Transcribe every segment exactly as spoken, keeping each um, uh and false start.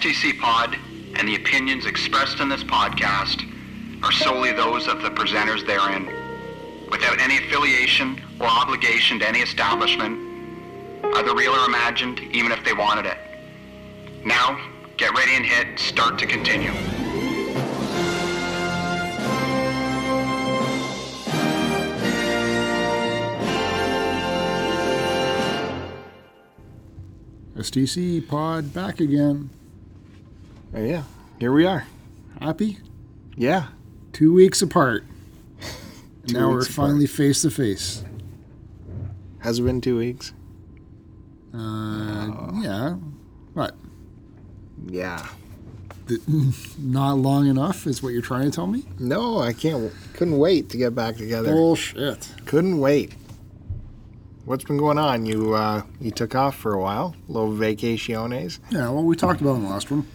S T C Pod and the opinions expressed in this podcast are solely those of the presenters therein, without any affiliation or obligation to any establishment, either real or imagined, even if they wanted it. Now, get ready and hit start to continue. S T C Pod back again. Oh, yeah, here we are. Happy? Yeah. Two weeks apart. two now weeks we're finally apart. Face to face. Has it been two weeks? Uh, oh. Yeah. What? Yeah. The, not long enough is what you're trying to tell me? No, I can't. Couldn't wait to get back together. Bullshit. Couldn't wait. What's been going on? You uh, you took off for a while, little vacaciones. Yeah, well, we talked about it in the last one.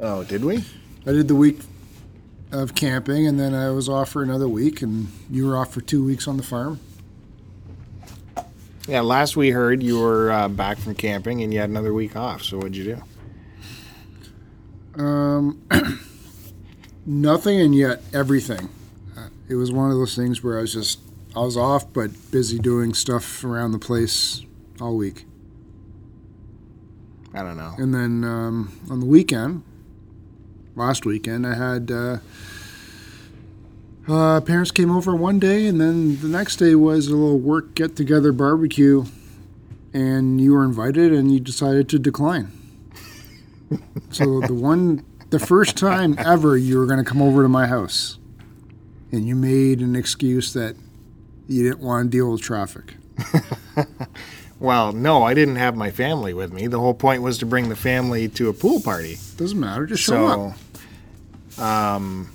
Oh, did we? I did the week of camping, and then I was off for another week, and you were off for two weeks on the farm. Yeah, last we heard, you were uh, back from camping, and you had another week off, so what'd you do? Um, nothing, and yet everything. Uh, it was one of those things where I was just... I was off, but busy doing stuff around the place all week. I don't know. And then um, on the weekend, last weekend, I had uh, uh, parents came over one day, and then the next day was a little work get-together barbecue, and you were invited, and you decided to decline. So the one, the first time ever you were going to come over to my house, and you made an excuse that you didn't want to deal with traffic. Well, no, I didn't have my family with me. The whole point was to bring the family to a pool party. Doesn't matter. Just show so, up. Um,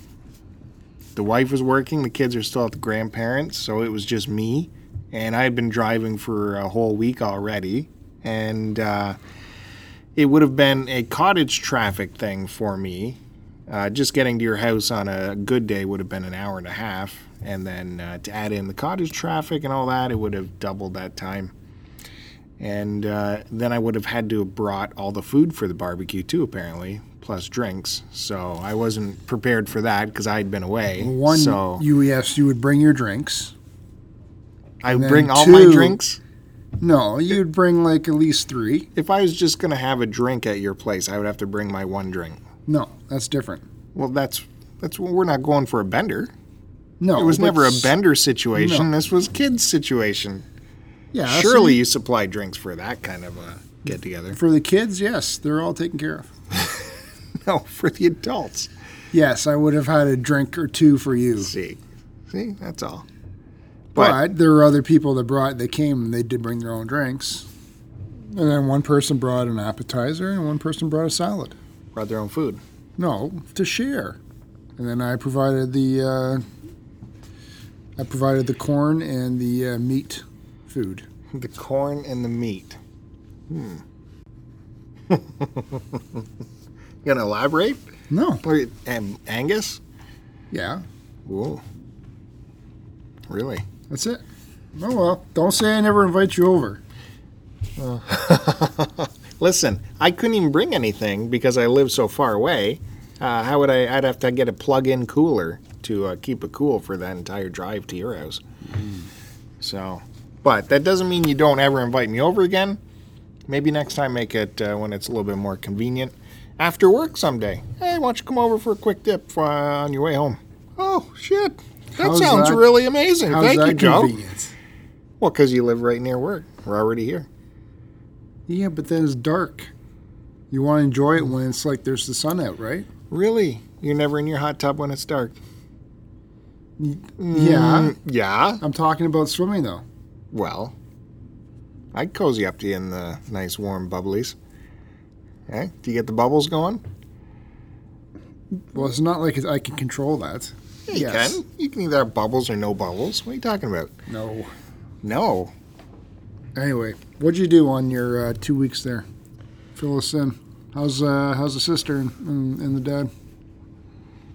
the wife was working. The kids are still at the grandparents, so it was just me. And I had been driving for a whole week already. And uh, it would have been a cottage traffic thing for me. Uh, just getting to your house on a good day would have been an hour and a half. And then uh, to add in the cottage traffic and all that, it would have doubled that time. And uh, then I would have had to have brought all the food for the barbecue too, apparently, plus drinks. So I wasn't prepared for that because I had been away. One, so you, yes, you would bring your drinks. I would bring all two, my drinks? No, you'd bring like at least three. If I was just going to have a drink at your place, I would have to bring my one drink. No, that's different. Well, that's, that's we're not going for a bender. No, it was never a bender situation. No. This was kids' situation. Yeah, surely you supply drinks for that kind of a get together. For the kids, yes, they're all taken care of. No, for the adults. Yes, I would have had a drink or two for you. See, see, that's all. But, but there were other people that brought. They came and they did bring their own drinks. And then one person brought an appetizer and one person brought a salad. Brought their own food. No, to share. And then I provided the. Uh, I provided the corn and the uh, meat food. The corn and the meat. Hmm. You gonna elaborate? No. And Angus? Yeah. Whoa. Really? That's it. Oh, well. Don't say I never invite you over. Uh. Listen, I couldn't even bring anything because I live so far away. Uh, how would I... I'd have to get a plug-in cooler to uh, keep it cool for that entire drive to your house. Mm. So, but that doesn't mean you don't ever invite me over again. Maybe next time make it uh, when it's a little bit more convenient. After work someday. Hey, why don't you come over for a quick dip uh, on your way home? Oh, shit. That how's sounds that? Really amazing. How's Thank that you, Joe. Well, because you live right near work. We're already here. Yeah, but then it's dark. You want to enjoy it when it's like there's the sun out, right? Really? You're never in your hot tub when it's dark? Yeah. Yeah. I'm talking about swimming, though. Well, I'd cozy up to you in the nice, warm bubblies. Okay? Do you get the bubbles going? Well, it's not like I can control that. Yeah, you yes. can. You can either have bubbles or no bubbles. What are you talking about? No. No. Anyway, what'd you do on your uh, two weeks there? Fill us in. How's, uh, how's the sister and, and, and the dad?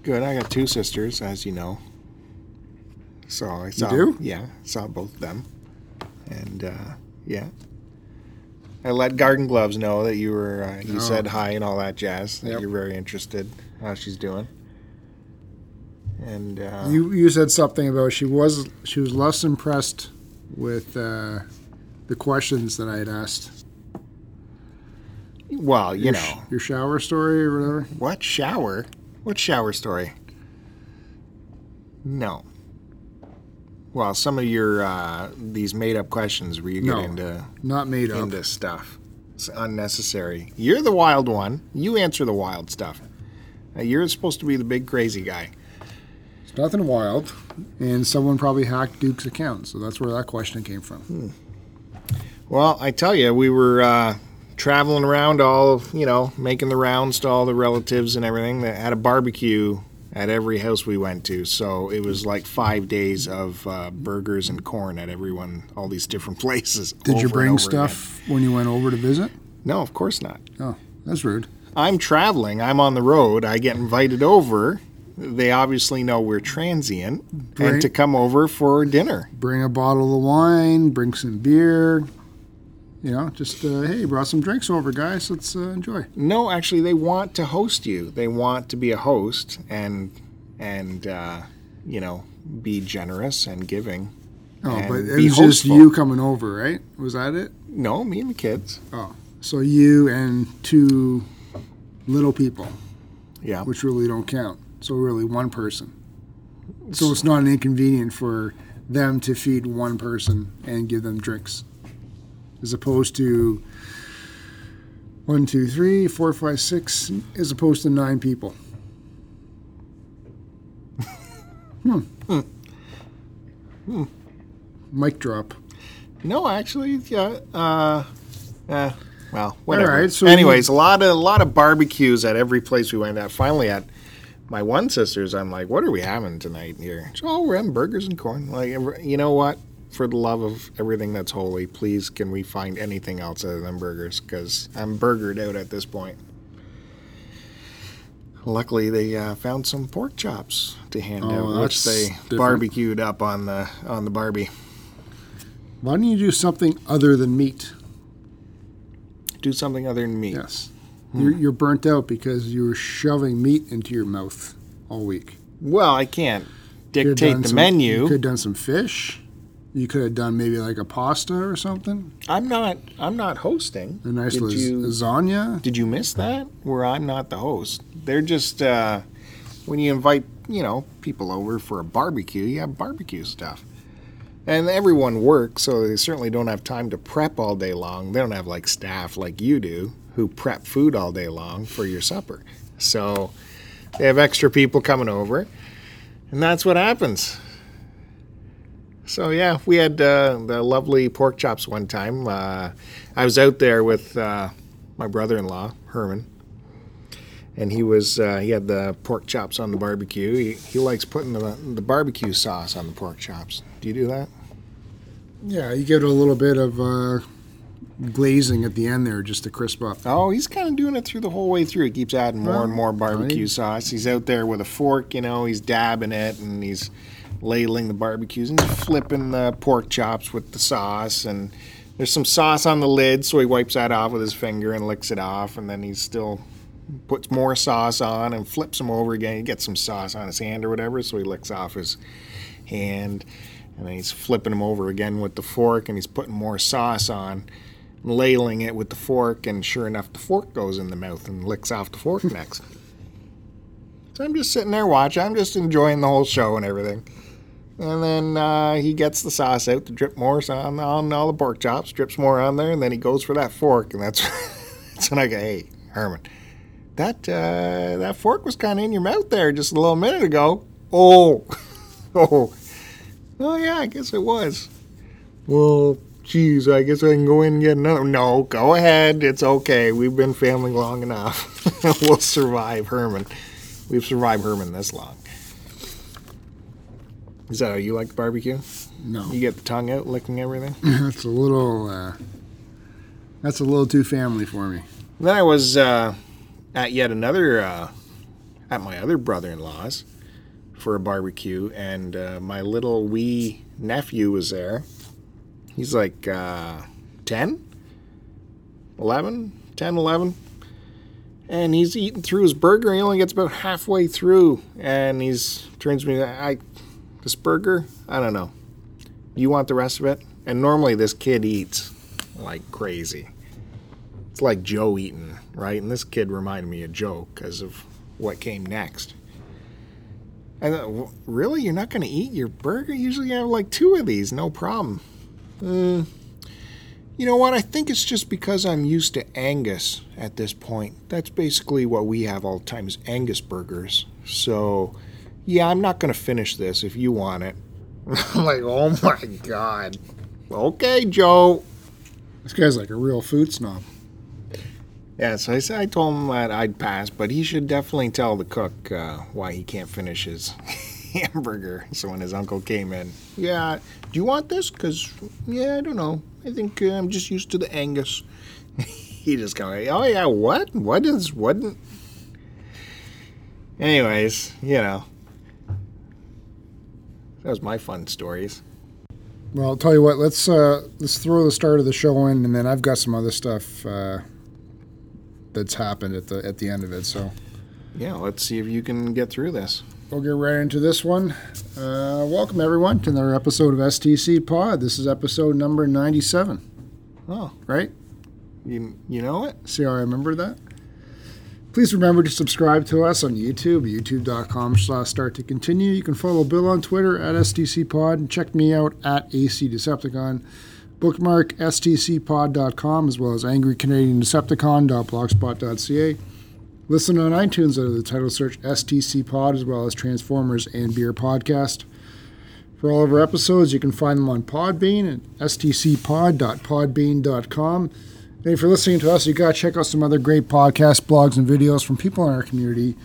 Good. I got two sisters, as you know. So I saw, you do? Yeah, saw both of them, and uh, yeah, I let Garden Gloves know that you were, uh, you oh. said hi and all that jazz, that yep. you're very interested in how she's doing. And uh, you you said something about she was she was less impressed with uh, the questions that I had asked. Well, you your, know. Your shower story or whatever? What shower? What shower story? No. Well, some of your, uh, these made-up questions where you get no, into... not made up. Into stuff. It's unnecessary. You're the wild one. You answer the wild stuff. Now, you're supposed to be the big crazy guy. It's nothing wild. And someone probably hacked Duke's account, so that's where that question came from. Hmm. Well, I tell you, we were... Uh, traveling around all, you know, making the rounds to all the relatives and everything. They had a barbecue at every house we went to. So it was like five days of uh, burgers and corn at everyone, all these different places. Did you bring stuff again when you went over to visit? No, of course not. Oh, that's rude. I'm traveling. I'm on the road. I get invited over. They obviously know we're transient bring, and to come over for dinner. Bring a bottle of wine, bring some beer. You know, just, uh, hey, brought some drinks over, guys. Let's uh, enjoy. No, actually, they want to host you. They want to be a host and, and uh, you know, be generous and giving. Oh, and but it was hostful. Just you coming over, right? Was that it? No, me and the kids. Oh, so you and two little people. Yeah. Which really don't count. So really one person. So it's not inconvenient for them to feed one person and give them drinks. As opposed to one, two, three, four, five, six, as opposed to nine people. hmm. Hmm. hmm. Mic drop. No, actually, yeah. Uh, uh, well, whatever. All right, so anyways, a lot of a lot of barbecues at every place we went at. Finally, at my one sister's, I'm like, "What are we having tonight here?" She's, "Oh, we're having burgers and corn." Like, you know what? For the love of everything that's holy, please can we find anything else other than burgers? Because I'm burgered out at this point. Luckily, they uh, found some pork chops to hand oh, out, which they different. barbecued up on the on the Barbie. Why don't you do something other than meat? Do something other than meat. Yes, hmm. you're, you're burnt out because you were shoving meat into your mouth all week. Well, I can't dictate the some, menu. You could have done some fish. You could have done maybe like a pasta or something. I'm not. I'm not hosting. A nice did las- you, lasagna. Did you miss that? Where I'm not the host. They're just uh, when you invite, you know, people over for a barbecue, you have barbecue stuff, and everyone works, so they certainly don't have time to prep all day long. They don't have like staff like you do who prep food all day long for your supper. So they have extra people coming over, and that's what happens. So, yeah, we had uh, the lovely pork chops one time. Uh, I was out there with uh, my brother-in-law, Herman, and he was uh, he had the pork chops on the barbecue. He, he likes putting the, the barbecue sauce on the pork chops. Do you do that? Yeah, you give it a little bit of uh, glazing at the end there just to crisp up. Oh, he's kind of doing it through the whole way through. He keeps adding more and more barbecue right. sauce. He's out there with a fork, you know, he's dabbing it, and he's... ladling the barbecues and flipping the pork chops with the sauce, and there's some sauce on the lid, so he wipes that off with his finger and licks it off, and then he still puts more sauce on and flips them over again. He gets some sauce on his hand or whatever, so he licks off his hand, and then he's flipping them over again with the fork, and he's putting more sauce on, ladling it with the fork, and sure enough, the fork goes in the mouth and licks off the fork next. So I'm just sitting there watching. I'm just enjoying the whole show and everything. And then uh, he gets the sauce out to drip more on, on all the pork chops, drips more on there, and then he goes for that fork. And that's, that's when I go, hey, Herman, that uh, that fork was kind of in your mouth there just a little minute ago. Oh, oh, oh, yeah, I guess it was. Well, geez, I guess I can go in and get another. No, go ahead. It's okay. We've been family long enough. We'll survive, Herman. We've survived Herman this long. Is that how you like the barbecue? No. You get the tongue out licking everything? That's a little uh, that's a little too family for me. And then I was uh, at yet another, uh, at my other brother-in-law's for a barbecue, and uh, my little wee nephew was there. He's like uh, ten? eleven, ten, eleven. And he's eating through his burger. He only gets about halfway through. And he's turns to me, I, this burger, I don't know. You want the rest of it? And normally this kid eats like crazy. It's like Joe eating, right? And this kid reminded me of Joe because of what came next. I thought, really? You're not going to eat your burger? Usually you have like two of these, no problem. Mm. You know what? I think it's just because I'm used to Angus at this point. That's basically what we have all the time is Angus burgers. So, yeah, I'm not going to finish this if you want it. I'm like, oh my God. Okay, Joe. This guy's like a real food snob. Yeah, so I said I told him that I'd pass, but he should definitely tell the cook uh, why he can't finish his hamburger. So when his uncle came in, yeah, do you want this? Because, yeah, I don't know. I think uh, I'm just used to the Angus. He just kind of, oh, yeah, what? What is, what? Anyways, you know, that was my fun stories. Well, I'll tell you what, let's, uh, let's throw the start of the show in, and then I've got some other stuff uh that's happened at the at the end of it. So yeah, let's see if you can get through this. We'll get right into this one. Uh, welcome everyone to another episode of S T C Pod. This is episode number ninety-seven. Oh, right. You you know it? See how I remember that? Please remember to subscribe to us on YouTube, youtube.com slash start to continue. You can follow Bill on Twitter at STCPod and check me out at ACDecepticon. Bookmark S T C pod dot com as well as angry canadian decepticon dot blogspot dot c a. Listen on iTunes under the title search S T C pod as well as Transformers and Beer Podcast. For all of our episodes, you can find them on Podbean at S T C pod dot podbean dot com. And if you're listening to us, you got to check out some other great podcasts, blogs, and videos from people in our community.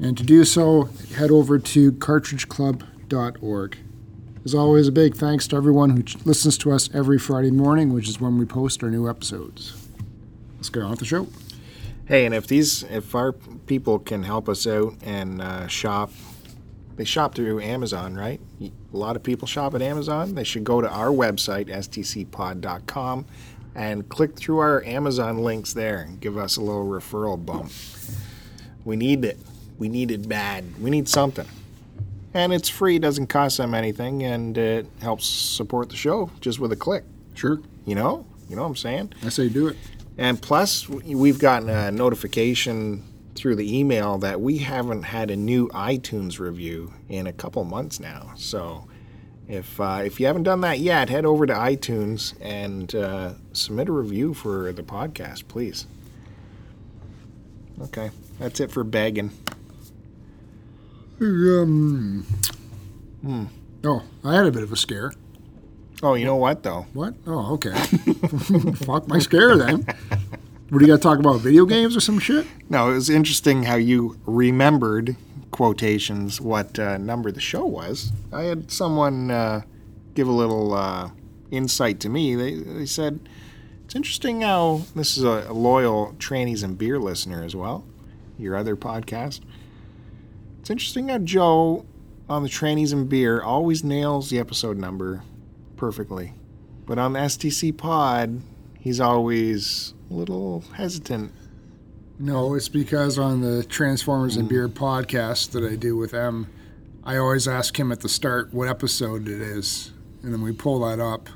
And to do so, head over to cartridge club dot org. As always, a big thanks to everyone who listens to us every Friday morning, which is when we post our new episodes. Let's get on with the show. Hey, and if these, if our people can help us out and uh, shop, they shop through Amazon, right? A lot of people shop at Amazon. They should go to our website, S T C pod dot com, and click through our Amazon links there and give us a little referral bump. We need it. We need it bad. We need something. And it's free, doesn't cost them anything, and it helps support the show just with a click. Sure. You know? You know what I'm saying? I say do it. And plus, we've gotten a notification through the email that we haven't had a new iTunes review in a couple months now. So if uh, if you haven't done that yet, head over to iTunes and uh, submit a review for the podcast, please. Okay. That's it for begging. Um, mm. Oh, I had a bit of a scare. Oh, you know what, though? What? Oh, okay. Fuck my scare, then. What, do you got to talk about, video games or some shit? No, it was interesting how you remembered, quotations, what uh, number the show was. I had someone uh, give a little uh, insight to me. They, they said, it's interesting how, this is a loyal Trannies and Beer listener as well, your other podcast. It's interesting how Joe on the Trannies and Beer always nails the episode number perfectly. But on the S T C pod, he's always a little hesitant. No, it's because on the Transformers and Beer podcast that I do with them, I always ask him at the start what episode it is. And then we pull that up,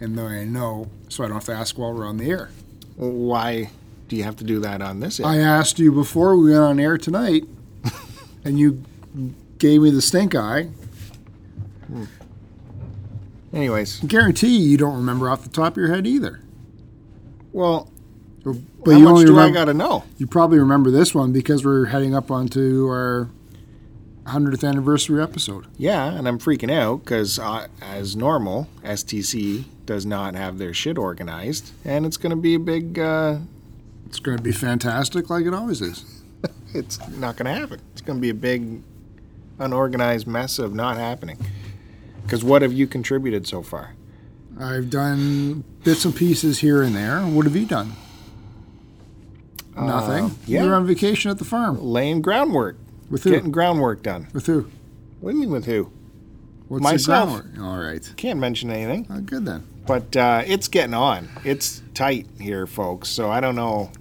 and then I know, so I don't have to ask while we're on the air. Why do you have to do that on this air? I asked you before we went on air tonight. And you gave me the stink eye. Hmm. Anyways. Guarantee you don't remember off the top of your head either. Well, but how you much only do remember, I got to know? You probably remember this one because we're heading up onto our hundredth anniversary episode. Yeah, and I'm freaking out because, uh, as normal, S T C does not have their shit organized. And it's going to be a big... Uh, it's going to be fantastic like it always is. It's not going to happen. It's going to be a big, unorganized mess of not happening. Because what have you contributed so far? I've done bits and pieces here and there. What have you done? Uh, Nothing. Yeah. You're on vacation at the farm. Laying groundwork. With who? Getting groundwork done. With who? What do you mean with who? What's myself, all right. Can't mention anything. Oh, good then. But uh, it's getting on. It's tight here, folks. So I don't know.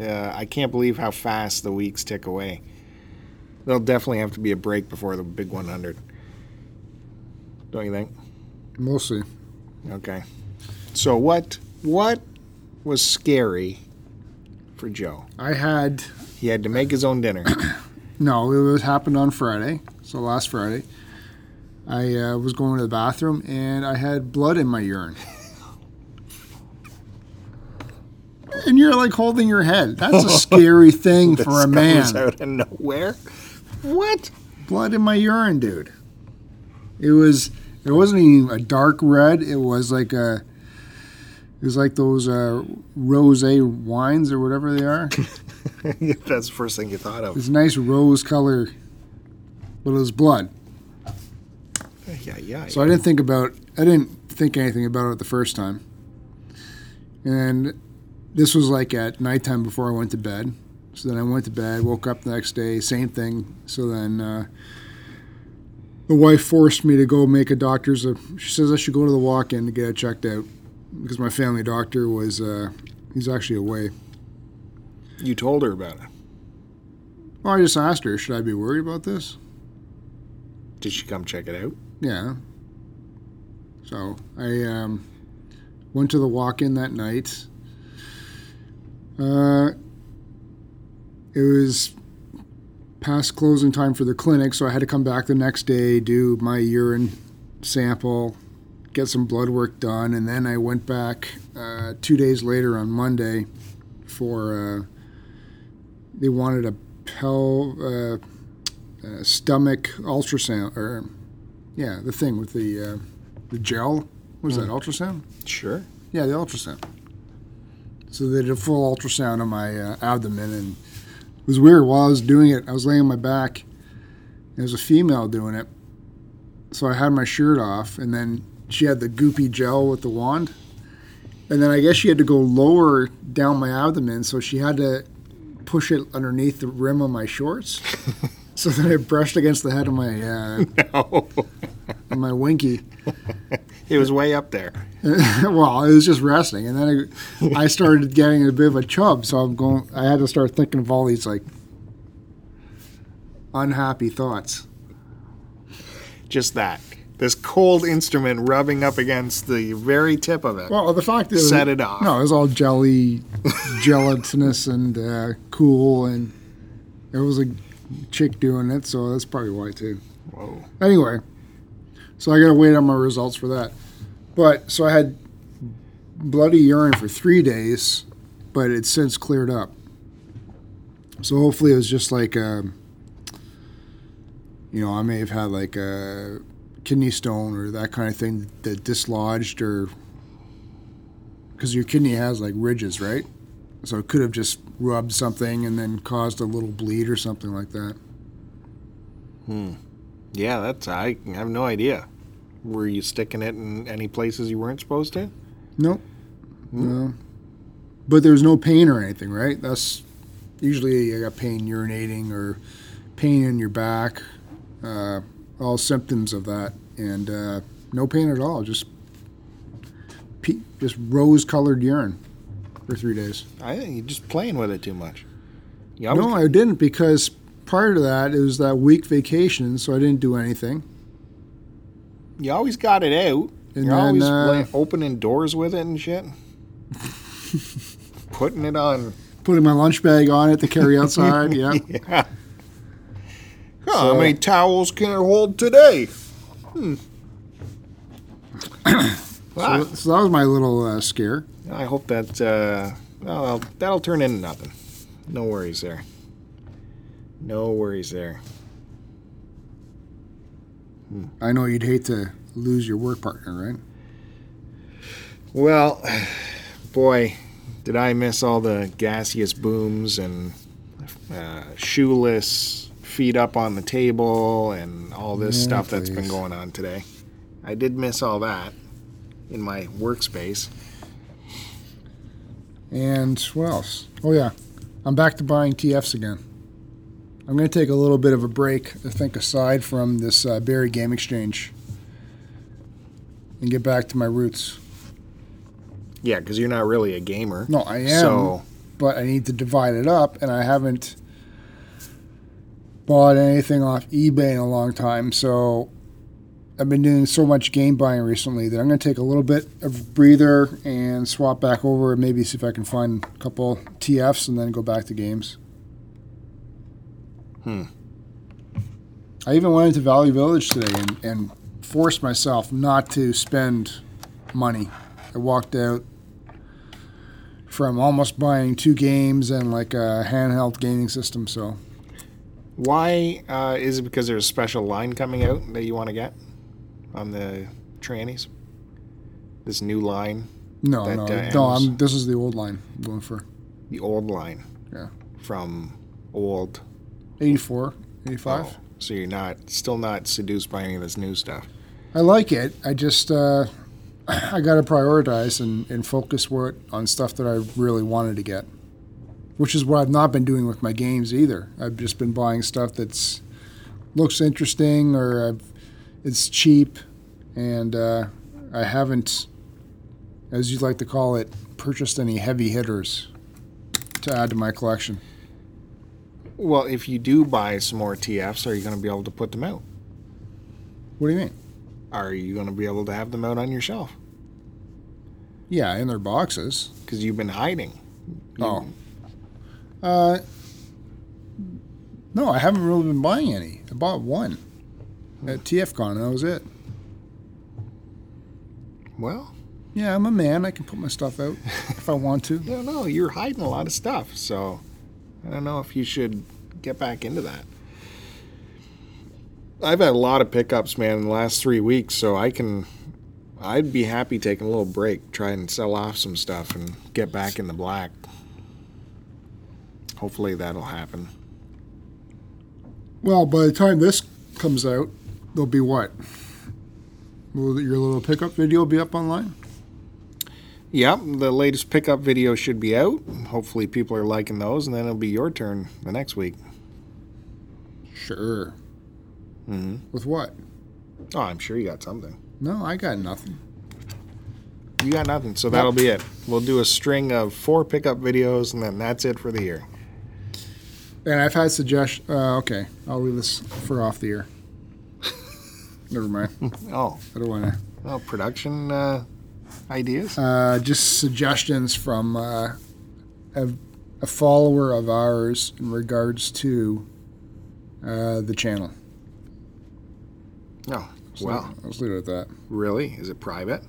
Uh, I can't believe how fast the weeks tick away. There'll definitely have to be a break before the big one hundred. Don't you think? We'll see. Okay. So what what was scary for Joe? I had... He had to make his own dinner. No, it was, happened on Friday. So last Friday. I uh, was going to the bathroom, and I had blood in my urine. And you're, like, holding your head. That's a scary thing for a man. This comes out of nowhere. What? Blood in my urine, dude. It was... It wasn't even a dark red. It was like a... It was like those uh, rosé wines or whatever they are. That's the first thing you thought of. It's a nice rose color, but it was blood. Yeah, yeah. So yeah. I didn't think about I didn't think anything about it the first time. And this was like at nighttime before I went to bed. So then I went to bed, woke up the next day, same thing. So then uh, the wife forced me to go make a doctor's. Uh, she says I should go to the walk-in to get it checked out because my family doctor was uh, he's actually away. You told her about it. Well, I just asked her, should I be worried about this? Did she come check it out? Yeah. So I um, went to the walk-in that night. Uh, it was past closing time for the clinic, so I had to come back the next day, do my urine sample, get some blood work done, and then I went back uh, two days later on Monday for... Uh, they wanted a pel... Uh, Uh, stomach ultrasound, or yeah, the thing with the uh, the gel. What is mm. that, ultrasound? Sure. Yeah, the ultrasound. So they did a full ultrasound on my uh, abdomen, and it was weird. While I was doing it, I was laying on my back, and there was a female doing it. So I had my shirt off, and then she had the goopy gel with the wand, and then I guess she had to go lower down my abdomen, so she had to push it underneath the rim of my shorts. So then I brushed against the head of my uh, no. of my winky. It was way up there. Well, it was just resting, and then I, I started getting a bit of a chub. So I'm going. I had to start thinking of all these like unhappy thoughts. Just that this cold instrument rubbing up against the very tip of it. Well, the fact that set it, was, it off. No, it was all jelly, gelatinous, and uh, cool, and it was a. chick doing it, so that's probably why too. Whoa. Anyway, so I gotta wait on my results for that. But so I had bloody urine for three days, but it's since cleared up. So hopefully it was just like, um, you know, I may have had like a kidney stone or that kind of thing that dislodged, or because your kidney has like ridges, right? So it could have just rubbed something and then caused a little bleed or something like that. Hmm. Yeah, that's, I have no idea. Were you sticking it in any places you weren't supposed to? Nope. Hmm. No. But there was no pain or anything, right? That's usually I got pain urinating or pain in your back, uh, all symptoms of that. And uh, no pain at all, just pe- just rose-colored urine. For three days. I think you're just playing with it too much. Yeah, I no, I didn't, because prior to that, it was that week vacation, so I didn't do anything. You always got it out. And you're then, always uh, play, opening doors with it and shit. Putting it on. Putting my lunch bag on it to carry outside, yeah. yeah. Huh, so, how many towels can I hold today? Hmm. so, so that was my little uh, scare. I hope that uh, well, that'll turn into nothing. No worries there. No worries there. Hmm. I know you'd hate to lose your work partner, right? Well, boy, did I miss all the gaseous booms and uh, shoeless feet up on the table and all this yeah, stuff please. That's been going on today. I did miss all that in my workspace. And what else? Oh, yeah. I'm back to buying T Fs again. I'm going to take a little bit of a break, I think, aside from this uh, Barrie Game Exchange. and get back to my roots. Yeah, because you're not really a gamer. No, I am. So. But I need to divide it up, and I haven't bought anything off eBay in a long time. So I've been doing so much game buying recently that I'm going to take a little bit of a breather and swap back over and maybe see if I can find a couple T Fs and then go back to games. Hmm. I even went into Valley Village today and, and forced myself not to spend money. I walked out from almost buying two games and like a handheld gaming system, so. Why uh, is it because there's a special line coming out that you want to get on the trannies? This new line? No, that, no, uh, no. I'm, this is the old line I'm going for. The old line? Yeah. From old? eighty-four, eighty-five. Oh, so you're not still not seduced by any of this new stuff. I like it. I just, uh, I got to prioritize and, and focus work on stuff that I really wanted to get. Which is what I've not been doing with my games either. I've just been buying stuff that's looks interesting or I've, it's cheap, and uh, I haven't, as you'd like to call it, purchased any heavy hitters to add to my collection. Well, if you do buy some more T Fs, are you going to be able to put them out? What do you mean? Are you going to be able to have them out on your shelf? Yeah, in their boxes. Because you've been hiding. You've oh. Uh, no, I haven't really been buying any. I bought one at T F Con, and that was it. Well. Yeah, I'm a man. I can put my stuff out if I want to. No, no, you're hiding a lot of stuff, so I don't know if you should get back into that. I've had a lot of pickups, man, in the last three weeks, so I can... I'd be happy taking a little break, try and sell off some stuff and get back in the black. Hopefully that'll happen. Well, by the time this comes out, there'll be what? Will your little pickup video be up online? Yep, the latest pickup video should be out. Hopefully people are liking those, and then it'll be your turn the next week. Sure. Mm-hmm. With what? Oh, I'm sure you got something. No, I got nothing. You got nothing, so that'll be it. We'll do a string of four pickup videos, and then that's it for the year. And I've had suggestions. Uh, okay, I'll leave this for off the air. Never mind. Oh. I don't want to. Oh, production uh, ideas? Uh, just suggestions from uh, a, a follower of ours in regards to uh, the channel. Oh, so wow. I'll just leave it at that. Really? Is it private?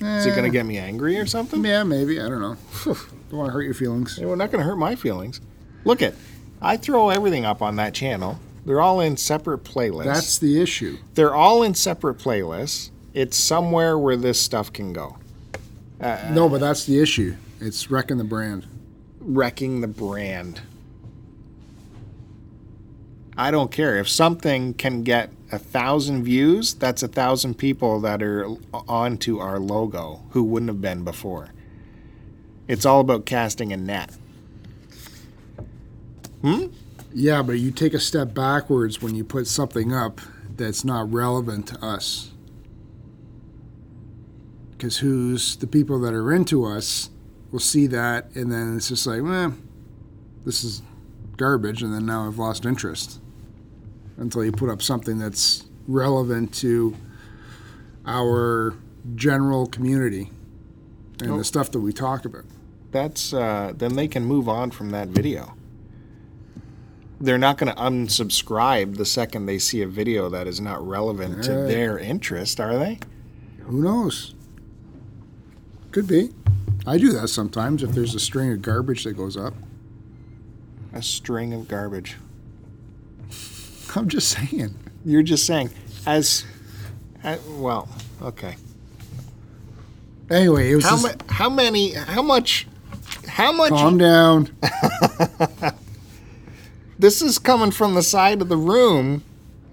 Eh. Is it going to get me angry or something? Yeah, maybe. I don't know. Don't want to hurt your feelings. Yeah, we're not going to hurt my feelings. Look it. I throw everything up on that channel. They're all in separate playlists. That's the issue. They're all in separate playlists. It's somewhere where this stuff can go. Uh, no, but that's the issue. It's wrecking the brand. Wrecking the brand. I don't care. If something can get a thousand views, that's a thousand people that are onto our logo who wouldn't have been before. It's all about casting a net. Hmm? Yeah, but you take a step backwards when you put something up that's not relevant to us. Because who's the people that are into us will see that, and then it's just like, eh, this is garbage, and then now I've lost interest. Until you put up something that's relevant to our general community and oh. the stuff that we talk about. That's uh, then they can move on from that video. They're not going to unsubscribe the second they see a video that is not relevant hey. to their interest, are they? Who knows? Could be. I do that sometimes if there's a string of garbage that goes up. A string of garbage. I'm just saying. You're just saying. As, as well, okay. Anyway, it was how, ma- how many? How much? How much? Calm down. This is coming from the side of the room.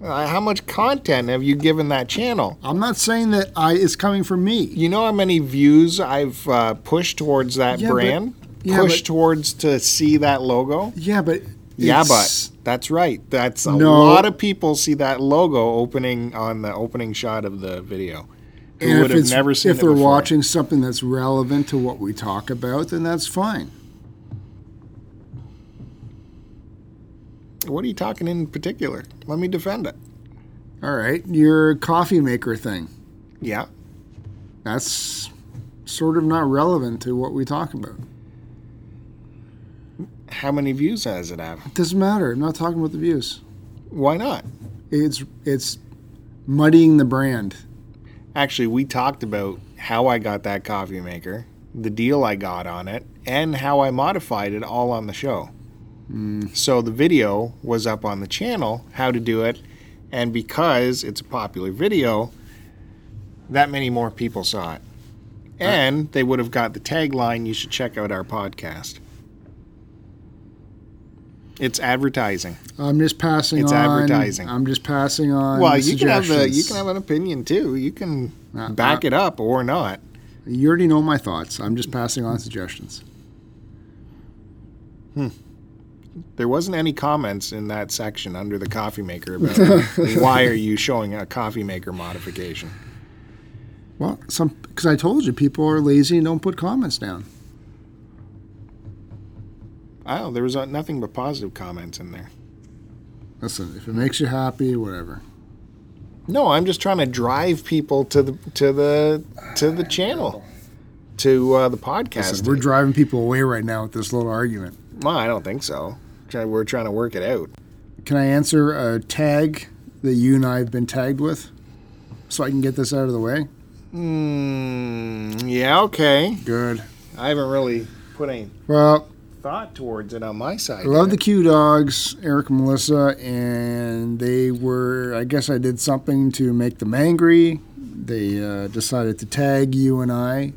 Uh, how much content have you given that channel? I'm not saying that I. It's coming from me. You know how many views I've uh, pushed towards that yeah, brand? But, yeah, pushed but, towards to see that logo? Yeah, but. Yeah, but that's right. That's a no. lot of people see that logo opening on the opening shot of the video. who would have never seen it before. If they're watching something that's relevant to what we talk about, then that's fine. What are you talking in particular? Let me defend it. All right. Your coffee maker thing. Yeah. That's sort of not relevant to what we talk about. How many views does it have? It doesn't matter. I'm not talking about the views. Why not? It's it's muddying the brand. Actually, we talked about how I got that coffee maker, the deal I got on it, and how I modified it all on the show. Mm. So the video was up on the channel, how to do it, and because it's a popular video, that many more people saw it. And they would have got the tagline, you should check out our podcast. It's advertising. I'm just passing it's on. It's advertising. I'm just passing on. Well, you can have a, you can have an opinion too. You can uh, back uh, it up or not. You already know my thoughts. I'm just passing on suggestions. Hmm. There wasn't any comments in that section under the coffee maker about why are you showing a coffee maker modification. Well, some because I told you people are lazy and don't put comments down. Oh, there was nothing but positive comments in there. Listen, if it makes you happy, whatever. No, I'm just trying to drive people to the to the to the channel, to uh, the podcast. Listen, we're driving people away right now with this little argument. Well, I don't think so. We're trying to work it out. Can I answer a tag that you and I have been tagged with, so I can get this out of the way? Mm, yeah. Okay. Good. I haven't really put any. Well. Thought towards it on my side. I love the Q Dogs, Eric and Melissa, and they were, I guess I did something to make them angry. They uh, decided to tag you and I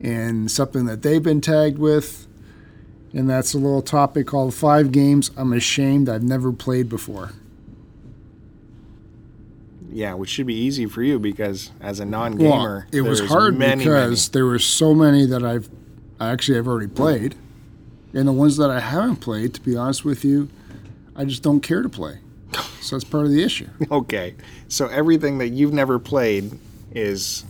in something that they've been tagged with, and that's a little topic called Five Games I'm Ashamed I've Never Played Before. Yeah, which should be easy for you because as a non-gamer, well, it was hard many, because many. There were so many that I've actually I've already played. And the ones that I haven't played, to be honest with you, I just don't care to play. So that's part of the issue. Okay. So everything that you've never played is...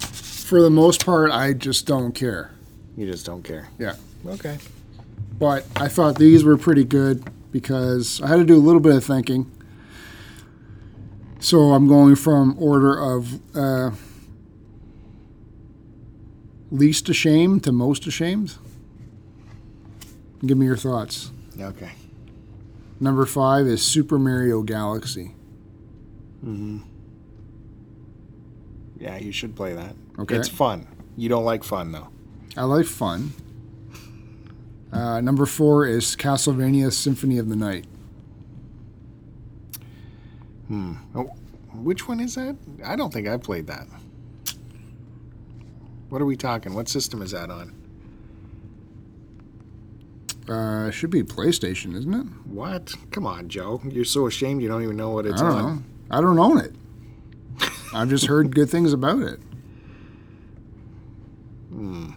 For the most part, I just don't care. You just don't care. Yeah. Okay. But I thought these were pretty good because I had to do a little bit of thinking. So I'm going from order of uh, least ashamed to most ashamed. Give me your thoughts. Okay. Number five is Super Mario Galaxy. Mm-hmm. Yeah, you should play that. Okay. It's fun. You don't like fun, though. I like fun. Uh, number four is Castlevania Symphony of the Night. Hmm. Oh, which one is that? I don't think I played that. What are we talking? What system is that on? Uh, should be PlayStation, isn't it? What? Come on, Joe. You're so ashamed you don't even know what it's I don't on. Know. I don't own it. I've just heard good things about it. Hmm.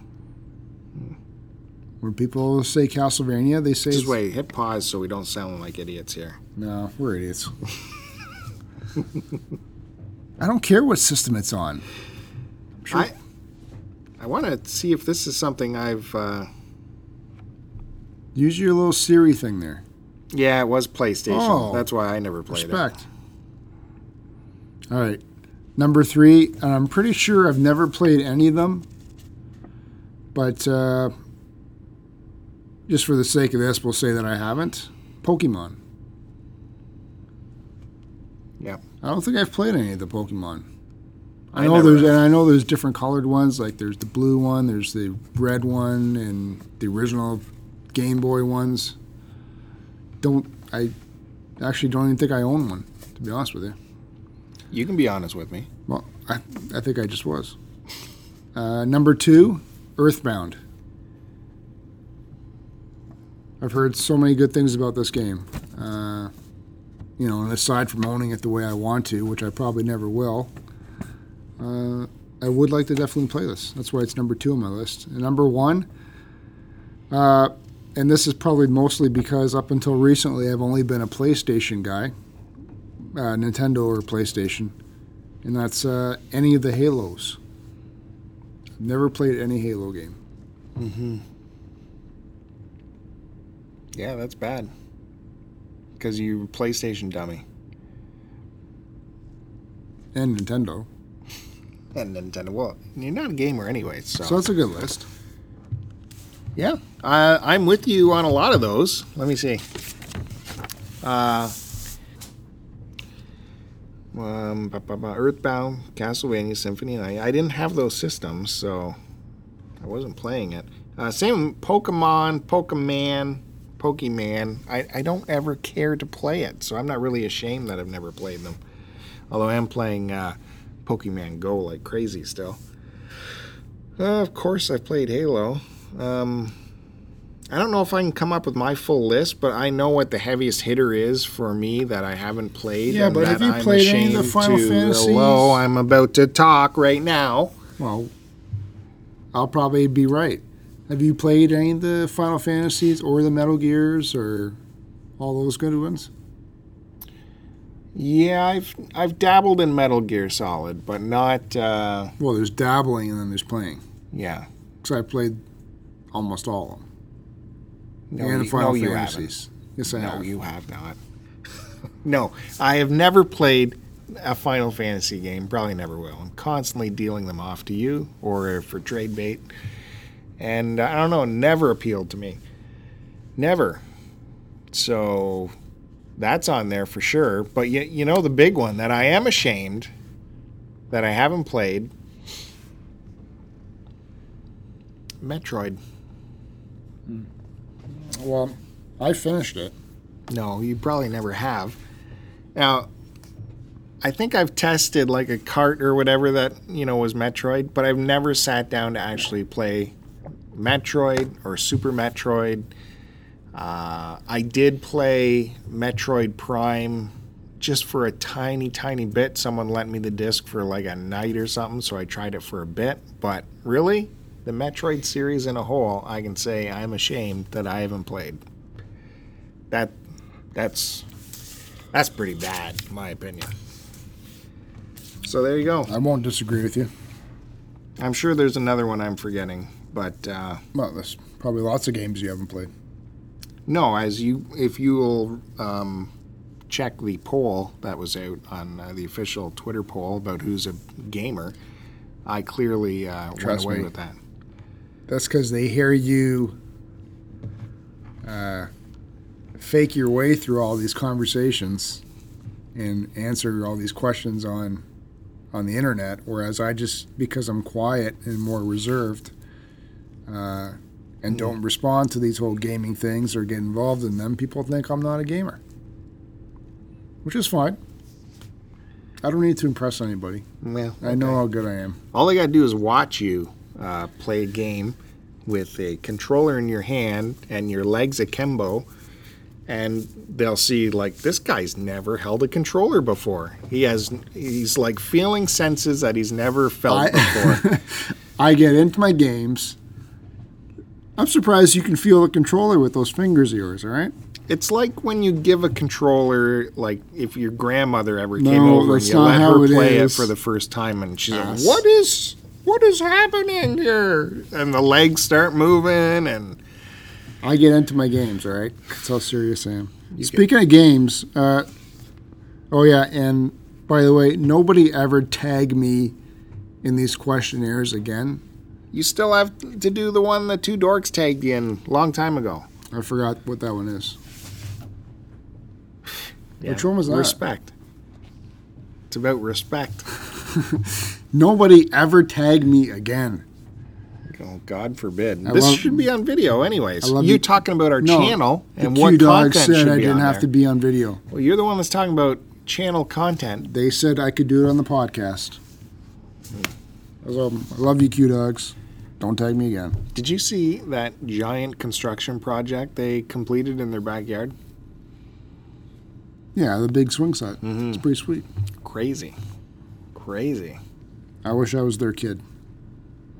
When people say Castlevania, they say... Just wait. Hit pause so we don't sound like idiots here. No, we're idiots. I don't care what system it's on. I'm sure. I, I want to see if this is something I've... Uh, Use your little Siri thing there. Yeah, it was PlayStation. Oh, that's why I never played respect. It. All right. Number three, and I'm pretty sure I've never played any of them, but uh, just for the sake of this, we'll say that I haven't. Pokemon. Yeah. I don't think I've played any of the Pokemon. I, I know there's and I know there's different colored ones, like there's the blue one, there's the red one, and the original Game Boy ones. Don't I actually don't even think I own one, to be honest with you. You can be honest with me. Well, I I think I just was. Uh, number two, Earthbound. I've heard so many good things about this game. Uh, you know, and aside from owning it the way I want to, which I probably never will, uh, I would like to definitely play this. That's why it's number two on my list. And number one, uh, and this is probably mostly because up until recently I've only been a PlayStation guy, uh, Nintendo or PlayStation, And that's uh, any of the Halos. I've never played any Halo game. Mm-hmm. Yeah, that's bad. Because you're a PlayStation dummy. And Nintendo. And Nintendo. Well, you're not a gamer anyway, so... So that's a good list. Yeah. Uh, I'm with you on a lot of those. Let me see. Uh... Um, ba, ba, ba, Earthbound, Castlevania, Symphony Night. I didn't have those systems, so I wasn't playing it. Uh, same Pokemon, Pokemon, Pokemon. I, I don't ever care to play it, so I'm not really ashamed that I've never played them. Although I am playing uh, Pokemon Go like crazy still. Uh, of course, I've played Halo. Um, I don't know if I can come up with my full list, but I know what the heaviest hitter is for me that I haven't played. Yeah, and but have you I'm played any of the Final to, Fantasies? Hello, I'm about to talk right now. Well, I'll probably be right. Have you played any of the Final Fantasies or the Metal Gears or all those good ones? Yeah, I've I've dabbled in Metal Gear Solid, but not... Uh, well, there's dabbling and then there's playing. Yeah. Because I played almost all of them. No, and you, Final no, Fantasies. You yes, I no, have. No, you have not. No, I have never played a Final Fantasy game. Probably never will. I'm constantly dealing them off to you or for trade bait. And I don't know, never appealed to me. Never. So that's on there for sure. But you, you know the big one that I am ashamed that I haven't played? Metroid. Hmm. Well, I finished it. No, you probably never have. Now, I think I've tested like a cart or whatever that, you know, was Metroid, but I've never sat down to actually play Metroid or Super Metroid. Uh, I did play Metroid Prime just for a tiny, tiny bit. Someone lent me the disc for like a night or something, so I tried it for a bit. But really, the Metroid series in a whole, I can say I'm ashamed that I haven't played. That, that's, that's pretty bad, in my opinion. So there you go. I won't disagree with you. I'm sure there's another one I'm forgetting, but uh, well, there's probably lots of games you haven't played. No, as you, if you'll um, check the poll that was out on uh, the official Twitter poll about who's a gamer, I clearly uh, went away me. with that. That's because they hear you uh, fake your way through all these conversations and answer all these questions on on the internet, whereas I just, because I'm quiet and more reserved uh, and mm. don't respond to these whole gaming things or get involved in them, people think I'm not a gamer, which is fine. I don't need to impress anybody. Well, okay. I know how good I am. All I got to do is watch you uh, play a game with a controller in your hand and your legs akimbo, and they'll see, like, this guy's never held a controller before. He has, he's, like, feeling senses that he's never felt I, before. I get into my games. I'm surprised you can feel a controller with those fingers of yours, all right? It's like when you give a controller, like if your grandmother ever no, came over and you let her it play is. it for the first time, and she's yes. like, "What is, what is happening here?" And the legs start moving, and I get into my games. All right, that's how serious I am. You Speaking get- of games, uh, oh yeah, and by the way, nobody ever tagged me in these questionnaires again. You still have to do the one the two dorks tagged you in a long time ago. I forgot what that one is. Yeah. Which one was that? Respect. It's about respect. Nobody ever tagged me again. Oh, God forbid. I this love, should be on video anyways. You, you talking about our no, channel and what content said should I be didn't on have there. to be on video. Well, you're the one that's talking about channel content. They said I could do it on the podcast. I love, I love you, Q-Dogs. Don't tag me again. Did you see that giant construction project they completed in their backyard? Yeah, the big swing set. Mm-hmm. It's pretty sweet. Crazy. Crazy. I wish I was their kid.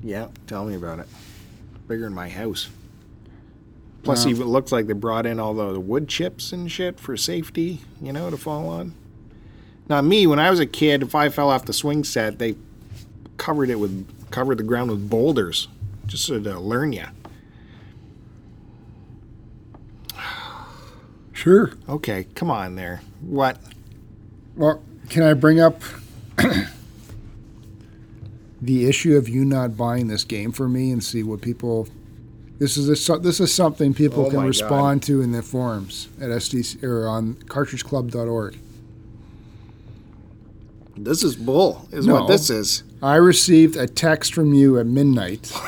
Yeah, tell me about it. Bigger than my house. Plus, um, it looks like they brought in all the wood chips and shit for safety, you know, to fall on. Now, me, when I was a kid, if I fell off the swing set, they covered it with covered the ground with boulders just so to learn you. Sure. Okay, come on there. What? Well, can I bring up the issue of you not buying this game for me and see what people... This is a, this is something people oh can respond God. to in the forums at S D C or on cartridge club dot org. This is bull, is no, what this is. I received a text from you at midnight,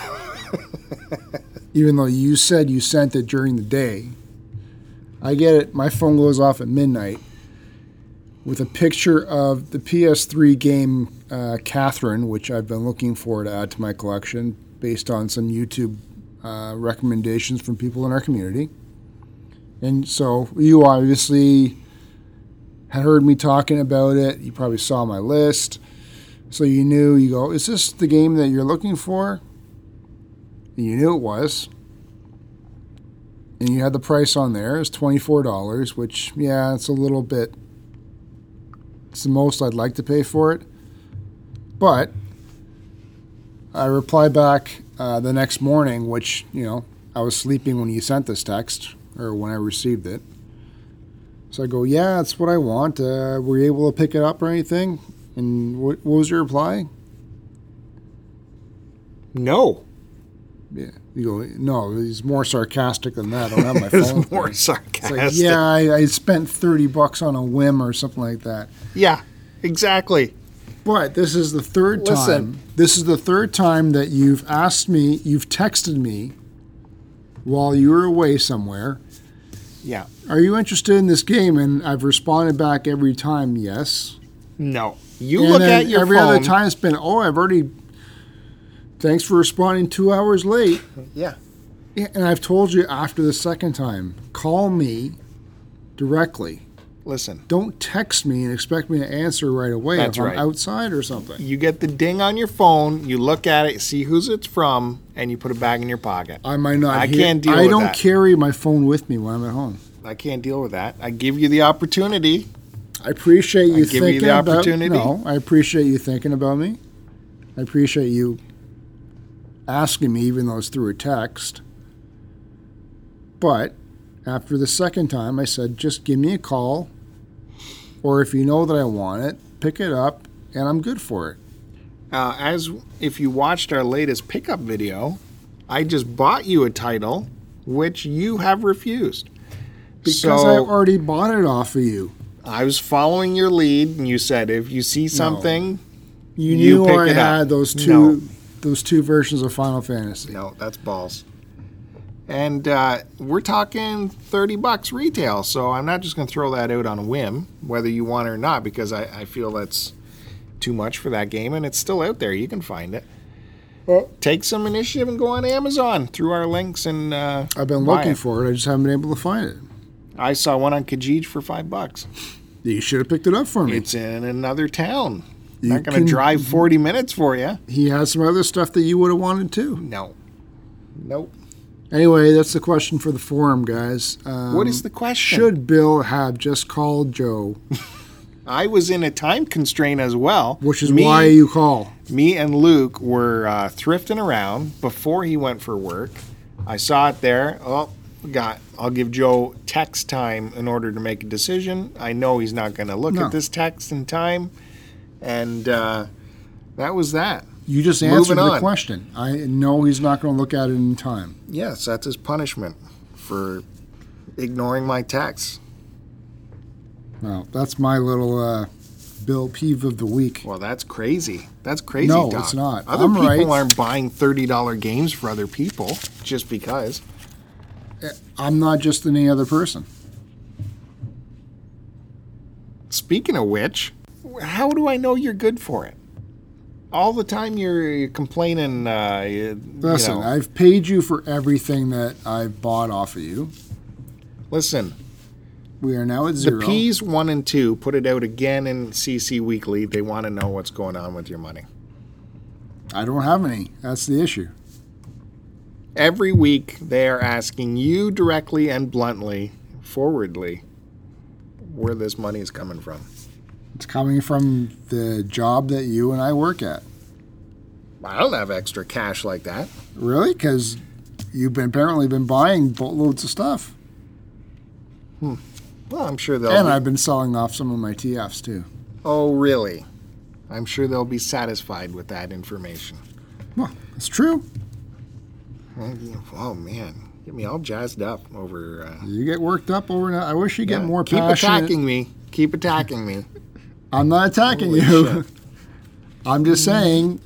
even though you said you sent it during the day. I get it. My phone goes off at midnight with a picture of the P S three game uh, Catherine, which I've been looking for to add to my collection based on some YouTube Uh, recommendations from people in our community. And so you obviously had heard me talking about it. You probably saw my list. So you knew, you go, is this the game that you're looking for? And you knew it was. And you had the price on there. It's twenty-four dollars, which, yeah, it's a little bit... It's the most I'd like to pay for it. But I reply back... Uh, the next morning, which, you know, I was sleeping when you sent this text, or when I received it. So I go, yeah, that's what I want. Uh, were you able to pick it up or anything? And what, what was your reply? No. Yeah. You go, no, he's more sarcastic than that. I don't have my phone. It's more sarcastic. It's like, yeah, I, I spent thirty bucks on a whim or something like that. Yeah, exactly. But this is the third time. Listen. This is the third time that you've asked me, you've texted me while you were away somewhere. Yeah. Are you interested in this game? And I've responded back every time, yes. No. You and look at your every phone. Every other time it's been, oh, I've already, thanks for responding two hours late. Yeah. And I've told you after the second time, call me directly. Listen. Don't text me and expect me to answer right away. That's if I'm right. outside or something. You get the ding on your phone, you look at it, see who's it's from, and you put it back in your pocket. I might not. I hear, can't deal I with that. I don't carry my phone with me when I'm at home. I can't deal with that. I give you the opportunity. I appreciate you I thinking give you the opportunity. About, no, I appreciate you thinking about me. I appreciate you asking me, even though it's through a text. But... After the second time, I said, just give me a call, or if you know that I want it, pick it up, and I'm good for it. Uh, as if you watched our latest pickup video, I just bought you a title, which you have refused. Because so, I already bought it off of you. I was following your lead, and you said, if you see something, no. you, you knew pick I it had up. Those two, no. those two versions of Final Fantasy. No, that's balls. And uh, we're talking thirty bucks retail, so I'm not just going to throw that out on a whim, whether you want it or not, because I, I feel that's too much for that game, and it's still out there. You can find it. Well, take some initiative and go on Amazon through our links. And uh, I've been looking it. for it. I just haven't been able to find it. I saw one on Kijiji for five bucks. You should have picked it up for me. It's in another town. I'm not going to drive forty minutes for you. He has some other stuff that you would have wanted too. No. Nope. Anyway, that's the question for the forum, guys. Um, what is the question? Should Bill have just called Joe? I was in a time constraint as well. Which is me, why you call. Me and Luke were uh, thrifting around before he went for work. I saw it there. Oh, God. I'll give Joe text time in order to make a decision. I know he's not going to look no. at this text in time. And uh, that was that. You just answered the question. I know he's not going to look at it in time. Yes, that's his punishment for ignoring my text. Well, that's my little uh, Bill peeve of the week. Well, that's crazy. That's crazy, No, Doc. It's not. Other I'm people right. aren't buying thirty dollars games for other people just because. I'm not just any other person. Speaking of which, how do I know you're good for it? All the time you're complaining. Uh, you, Listen, you know. I've paid you for everything that I've bought off of you. Listen. We are now at zero. The P's, one and two, put it out again in C C Weekly. They want to know what's going on with your money. I don't have any. That's the issue. Every week they are asking you directly and bluntly, forwardly, where this money is coming from. It's coming from the job that you and I work at. I don't have extra cash like that. Really? Because you've been, apparently been buying boatloads of stuff. Hmm. Well, I'm sure they'll... And be... I've been selling off some of my T Fs, too. Oh, really? I'm sure they'll be satisfied with that information. Well, it's true. Oh, man. Get me all jazzed up over... Uh... You get worked up over... I wish you'd yeah. get more Keep passionate. Keep attacking me. Keep attacking me. I'm not attacking Holy you. Shit. I'm just saying,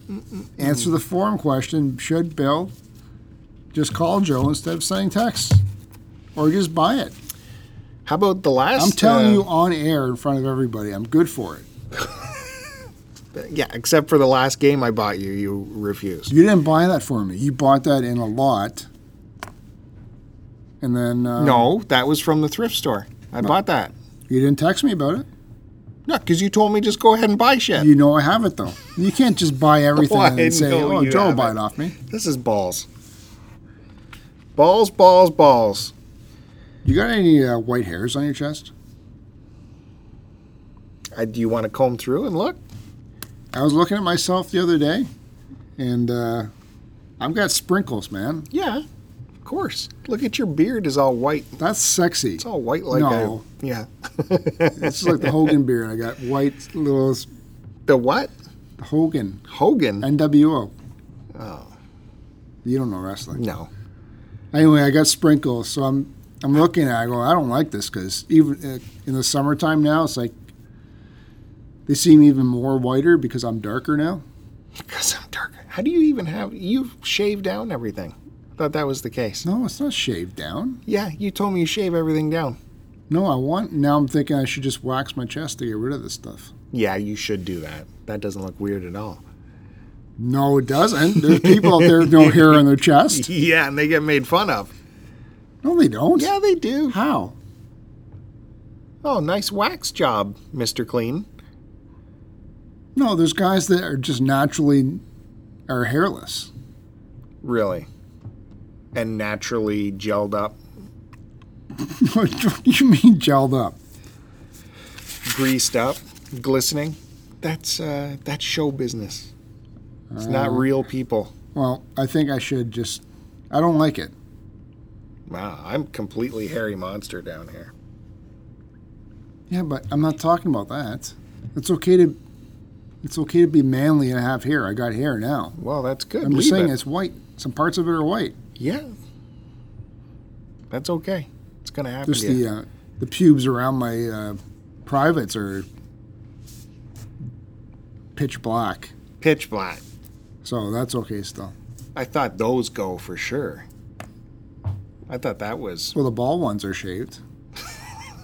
answer the forum question. Should Bill just call Joe instead of sending texts? Or just buy it? How about the last... I'm telling uh, you on air in front of everybody. I'm good for it. Yeah, except for the last game I bought you. You refused. You didn't buy that for me. You bought that in a lot. And then... Um, no, that was from the thrift store. I no, bought that. You didn't text me about it? No, because you told me just go ahead and buy shit. You know I have it, though. You can't just buy everything oh, and say, oh, Joe will buy it off me. This is balls. Balls, balls, balls. You got any uh, white hairs on your chest? I, do you want to comb through and look? I was looking at myself the other day, and uh, I've got sprinkles, man. Yeah, of course. Look at your beard is all white. That's sexy. It's all white like no. a... Yeah. It's like the Hogan beard. I got white little... The what? Hogan. Hogan? N W O. Oh. You don't know wrestling. No. Anyway, I got sprinkles, so I'm... I'm looking at it, I go, I don't like this, because even in the summertime now, it's like they seem even more whiter because I'm darker now. Because I'm darker. How do you even have, you've shaved down everything. I thought that was the case. No, it's not shaved down. Yeah, you told me you shave everything down. No, I want, now I'm thinking I should just wax my chest to get rid of this stuff. Yeah, you should do that. That doesn't look weird at all. No, it doesn't. There's people out there with no hair on their chest. Yeah, and they get made fun of. No, they don't. Yeah, they do. How? Oh, nice wax job, Mister Clean. No, there's guys that are just naturally are hairless. Really? And naturally gelled up? What do you mean gelled up? Greased up, glistening. That's uh, that's show business. It's uh, not real people. Well, I think I should just... I don't like it. Wow, I'm completely hairy monster down here. Yeah, but I'm not talking about that. It's okay to, it's okay to be manly and have hair. I got hair now. Well, that's good. I'm just saying it's white. Some parts of it are white. Yeah, that's okay. It's gonna happen. Just the uh, the pubes around my uh, privates are pitch black. Pitch black. So that's okay still. I thought those go for sure. I thought that was... Well, the ball ones are shaved.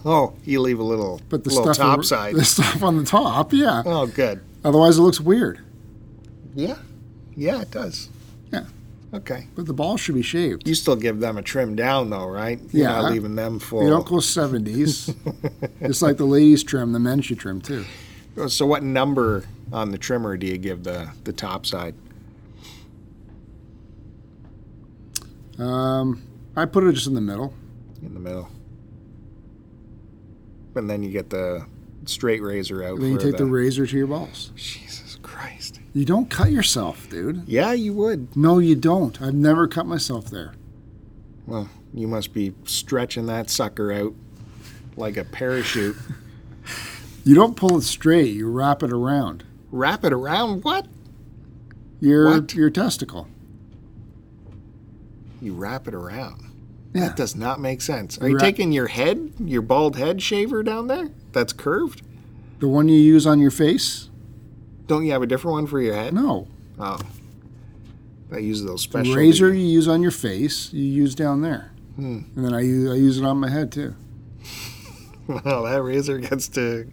Oh, you leave a little, but the little stuff top on, side. The stuff on the top, yeah. Oh, good. Otherwise, it looks weird. Yeah. Yeah, it does. Yeah. Okay. But the ball should be shaved. You still give them a trim down, though, right? You're yeah. Not leaving them full. You don't go seventies. It's like the ladies trim, the men should trim, too. So what number on the trimmer do you give the, the top side? Um... I put it just in the middle. In the middle. And then you get the straight razor out. And then you take the... the razor to your balls. Jesus Christ. You don't cut yourself, dude. Yeah, you would. No, you don't. I've never cut myself there. Well, you must be stretching that sucker out like a parachute. You don't pull it straight. You wrap it around. Wrap it around what? Your what? Your testicle. You wrap it around. Yeah. That does not make sense. Are you wrap- taking your head, your bald head shaver down there? That's curved? The one you use on your face? Don't you have a different one for your head? No. Oh. I use those special. The razor you use on your face, you use down there. Hmm. And then I use, I use it on my head, too. Well, that razor gets to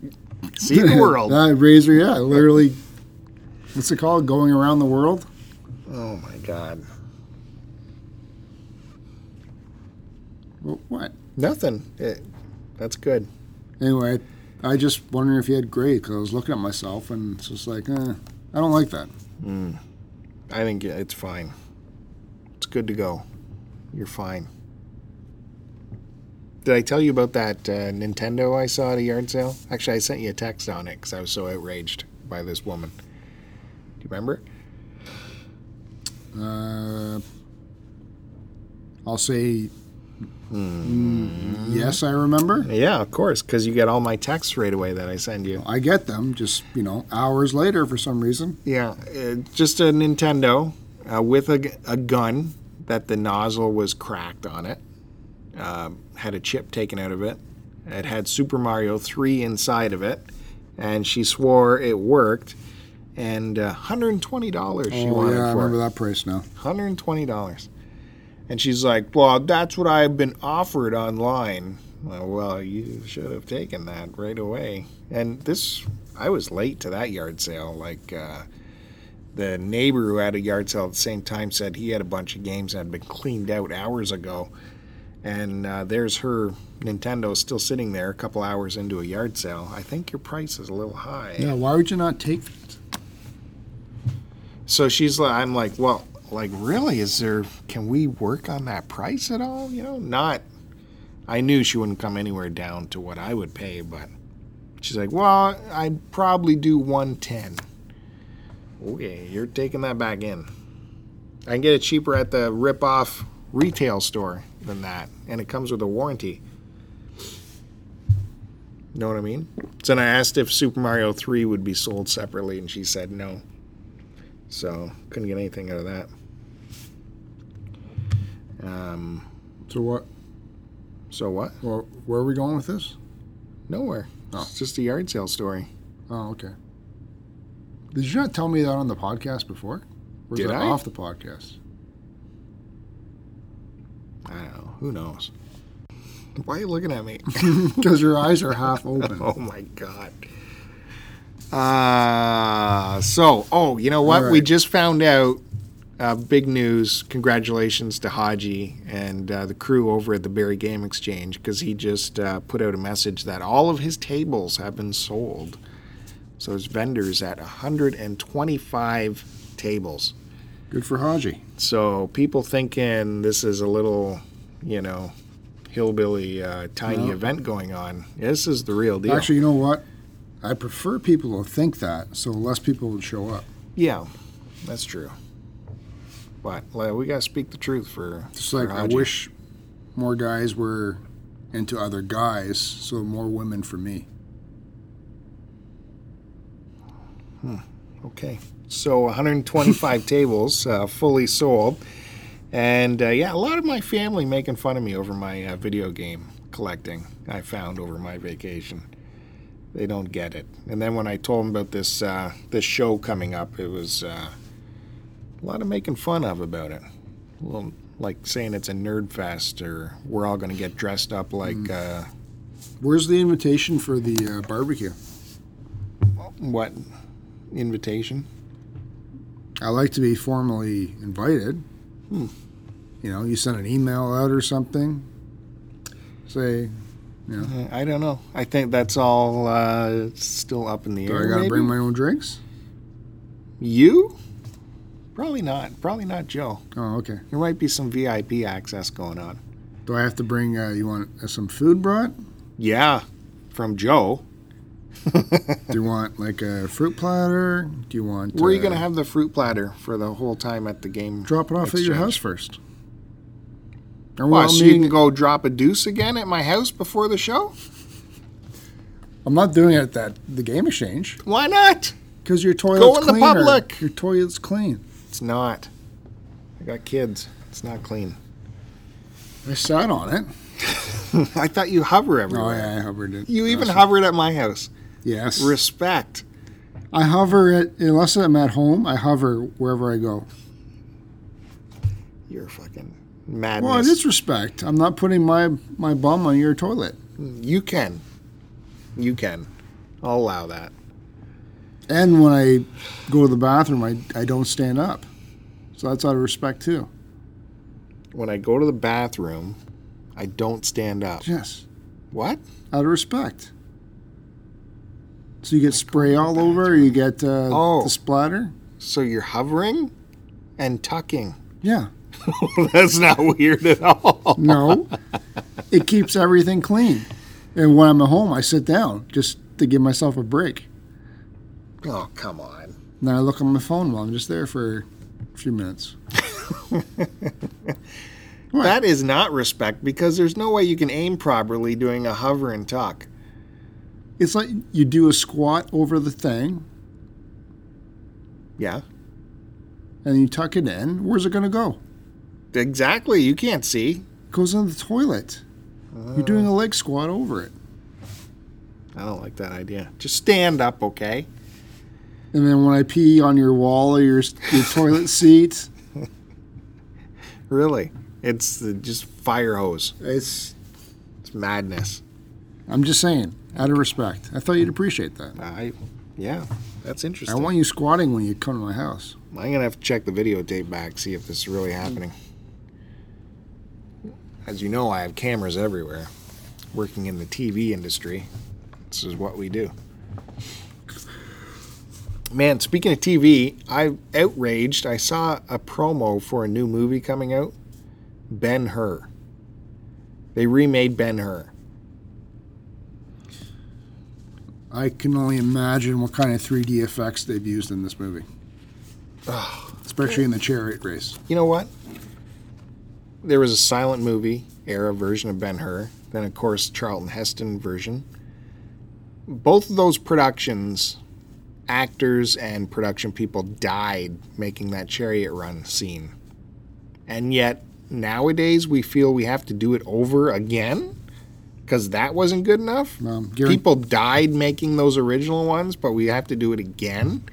see the world. That razor, yeah. Literally, what's it called? Going around the world? Oh, my God. What? Nothing. It, that's good. Anyway, I just wondering if you had gray because I was looking at myself and it's just like, eh, I don't like that. Mm. I think it's fine. It's good to go. You're fine. Did I tell you about that uh, Nintendo I saw at a yard sale? Actually, I sent you a text on it because I was so outraged by this woman. Do you remember? Uh, I'll say... Mm. Yes, I remember. Yeah, of course, because you get all my texts right away that I send you. I get them just, you know, hours later for some reason. Yeah, uh, just a Nintendo uh, with a, a gun that the nozzle was cracked on it. Uh, had a chip taken out of it. It had Super Mario three inside of it, and she swore it worked. And uh, one hundred twenty dollars she oh, wanted yeah, for it. I remember that price now. one hundred twenty dollars. And she's like, well, that's what I've been offered online. Well, well, you should have taken that right away. And this, I was late to that yard sale. Like, uh, the neighbor who had a yard sale at the same time said he had a bunch of games that had been cleaned out hours ago. And uh, there's her Nintendo still sitting there a couple hours into a yard sale. I think your price is a little high. Yeah, why would you not take that? So she's like, I'm like, well... Like, really, is there, can we work on that price at all? You know, not, I knew she wouldn't come anywhere down to what I would pay, but she's like, well, I'd probably do one ten. Okay, you're taking that back in. I can get it cheaper at the rip-off retail store than that, and it comes with a warranty. Know what I mean? So then I asked if Super Mario three would be sold separately, and she said no. So, couldn't get anything out of that. Um, so what? So what? Where, where are we going with this? Nowhere. Oh. It's just a yard sale story. Oh, okay. Did you not tell me that on the podcast before? Or was Did that I? Off the podcast? I don't know. Who knows? Why are you looking at me? Because your eyes are half open. Oh, my God. Uh, so, oh, you know what? Right. We just found out, uh, big news. Congratulations to Haji and uh, the crew over at the Barrie Game Exchange, because he just uh, put out a message that all of his tables have been sold. So there's vendors at one hundred twenty-five tables. Good for Haji. So people thinking this is a little, you know, hillbilly uh, tiny no. event going on. This is the real deal. Actually, you know what? I prefer people to think that, so less people would show up. Yeah, that's true. But like, we got to speak the truth for It's like I wish more guys were into other guys, so more women for me. Hmm. Okay. So one hundred twenty-five tables uh, fully sold. And, uh, yeah, a lot of my family making fun of me over my uh, video game collecting I found over my vacation. They don't get it. And then when I told them about this uh, this show coming up, it was uh, a lot of making fun of about it. A little, like saying it's a nerd fest or we're all going to get dressed up like... Mm. Uh, Where's the invitation for the uh, barbecue? What invitation? I like to be formally invited. Hmm. You know, you send an email out or something. Say... Yeah. I don't know. I think that's all uh, still up in the Do air. Do I got to bring my own drinks? You? Probably not. Probably not Joe. Oh, okay. There might be some V I P access going on. Do I have to bring, uh, you want some food brought? Yeah, from Joe. Do you want like a fruit platter? Do you want... Where are you uh, going to have the fruit platter for the whole time at the game? Drop it off exchange. At your house first. Well, well, so meeting, you can go drop a deuce again at my house before the show? I'm not doing it at that the game exchange. Why not? Because your toilet's clean. Go in cleaner. The public. Your toilet's clean. It's not. I got kids. It's not clean. I sat on it. I thought you hover everywhere. Oh, yeah, I hovered it. You even hovered at my house. Yes. Respect. I hover it, unless I'm at home, I hover wherever I go. You're fucking... Madness. Well, it is respect. I'm not putting my, my bum on your toilet. You can. You can. I'll allow that. And when I go to the bathroom, I, I don't stand up. So that's out of respect, too. When I go to the bathroom, I don't stand up. Yes. What? Out of respect. So you get I spray all over, you get uh, oh. the splatter. So you're hovering and tucking. Yeah. That's not weird at all. No. it keeps everything clean. And when I'm at home, I sit down just to give myself a break. Oh, come on. Now I look on my phone while I'm just there for a few minutes. Right. That is not respect, because there's no way you can aim properly doing a hover and tuck. It's like you do a squat over the thing. Yeah. And you tuck it in. Where's it going to go? Exactly. You can't see. It goes into the toilet. Uh, You're doing a leg squat over it. I don't like that idea. Just stand up, okay? And then when I pee on your wall or your, your toilet seat. Really? It's the, just fire hose. It's it's madness. I'm just saying, out of respect. I thought you'd appreciate that. I, yeah, that's interesting. I want you squatting when you come to my house. I'm going to have to check the videotape back, see if this is really happening. As you know, I have cameras everywhere. Working in the T V industry, this is what we do. Man, speaking of T V, I'm outraged. I saw a promo for a new movie coming out. Ben-Hur. They remade Ben-Hur. I can only imagine what kind of three D effects they've used in this movie. Oh, especially okay. in the chariot race. You know what? There was a silent movie era version of Ben-Hur. Then, of course, Charlton Heston version. Both of those productions, actors and production people died making that chariot run scene. And yet, nowadays, we feel we have to do it over again because that wasn't good enough. Um, People died making those original ones, but we have to do it again.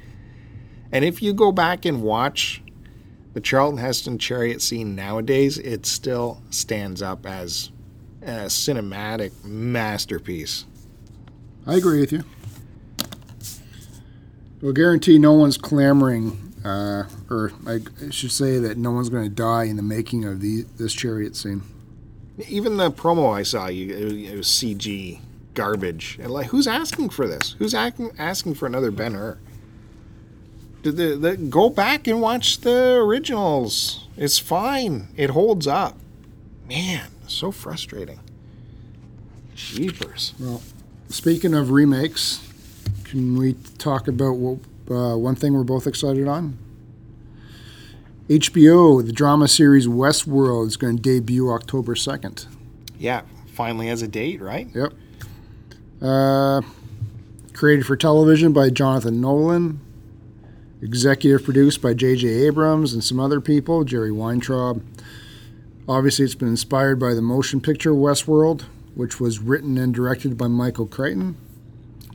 And if you go back and watch the Charlton Heston chariot scene nowadays, it still stands up as a cinematic masterpiece. I agree with you. Well, guarantee no one's clamoring. Uh, or I should say that no one's going to die in the making of the, this chariot scene. Even the promo I saw, you, it was C G garbage. And like, who's asking for this? Who's asking, asking for another Ben-Hur? Did the, the, go back and watch the originals. It's fine. It holds up. Man, so frustrating. Jeepers. Well, speaking of remakes, can we talk about what... Uh, one thing we're both excited on? H B O, the drama series Westworld, is going to debut October second. Yeah, finally has a date, right? Yep. Uh, created for television by Jonathan Nolan. Executive produced by J J. Abrams and some other people, Jerry Weintraub. Obviously, it's been inspired by the motion picture Westworld, which was written and directed by Michael Crichton.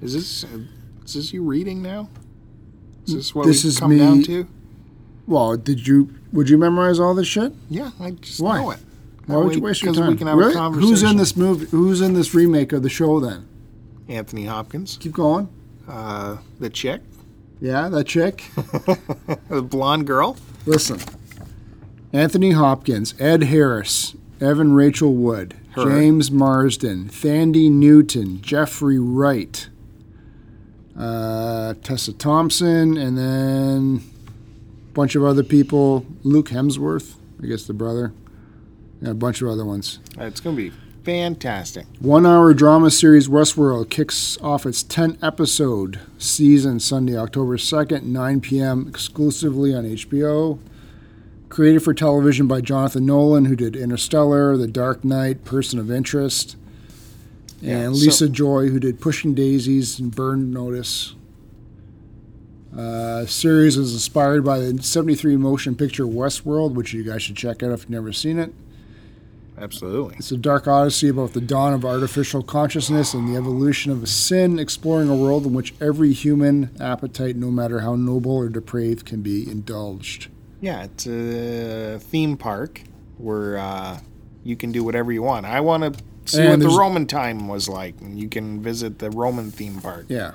Is this, uh, is this you reading now? Is this what this we've is come me, down to? Well, did you? Would you memorize all this shit? Yeah, I just Why? know it. Why would you waste your time? We can have really? a conversation. Who's in this movie? Who's in this remake of the show? Then Anthony Hopkins. Keep going. Uh, the chick. Yeah, that chick. The blonde girl. Listen, Anthony Hopkins, Ed Harris, Evan Rachel Wood, Her. James Marsden, Thandie Newton, Jeffrey Wright. Uh, Tessa Thompson, and then a bunch of other people. Luke Hemsworth, I guess the brother, and a bunch of other ones. It's going to be fantastic. One-hour drama series Westworld kicks off its ten-episode season Sunday, October second, nine p.m., exclusively on H B O. Created for television by Jonathan Nolan, who did Interstellar, The Dark Knight, Person of Interest. Yeah, and Lisa so, Joy, who did Pushing Daisies and Burn Notice. Uh, series is inspired by the seventy-three motion picture Westworld, which you guys should check out if you've never seen it. Absolutely. It's a dark odyssey about the dawn of artificial consciousness and the evolution of a sin, exploring a world in which every human appetite, no matter how noble or depraved, can be indulged. Yeah, it's a theme park where uh, you can do whatever you want. I want to... See and what the Roman time was like. And you can visit the Roman theme park. Yeah.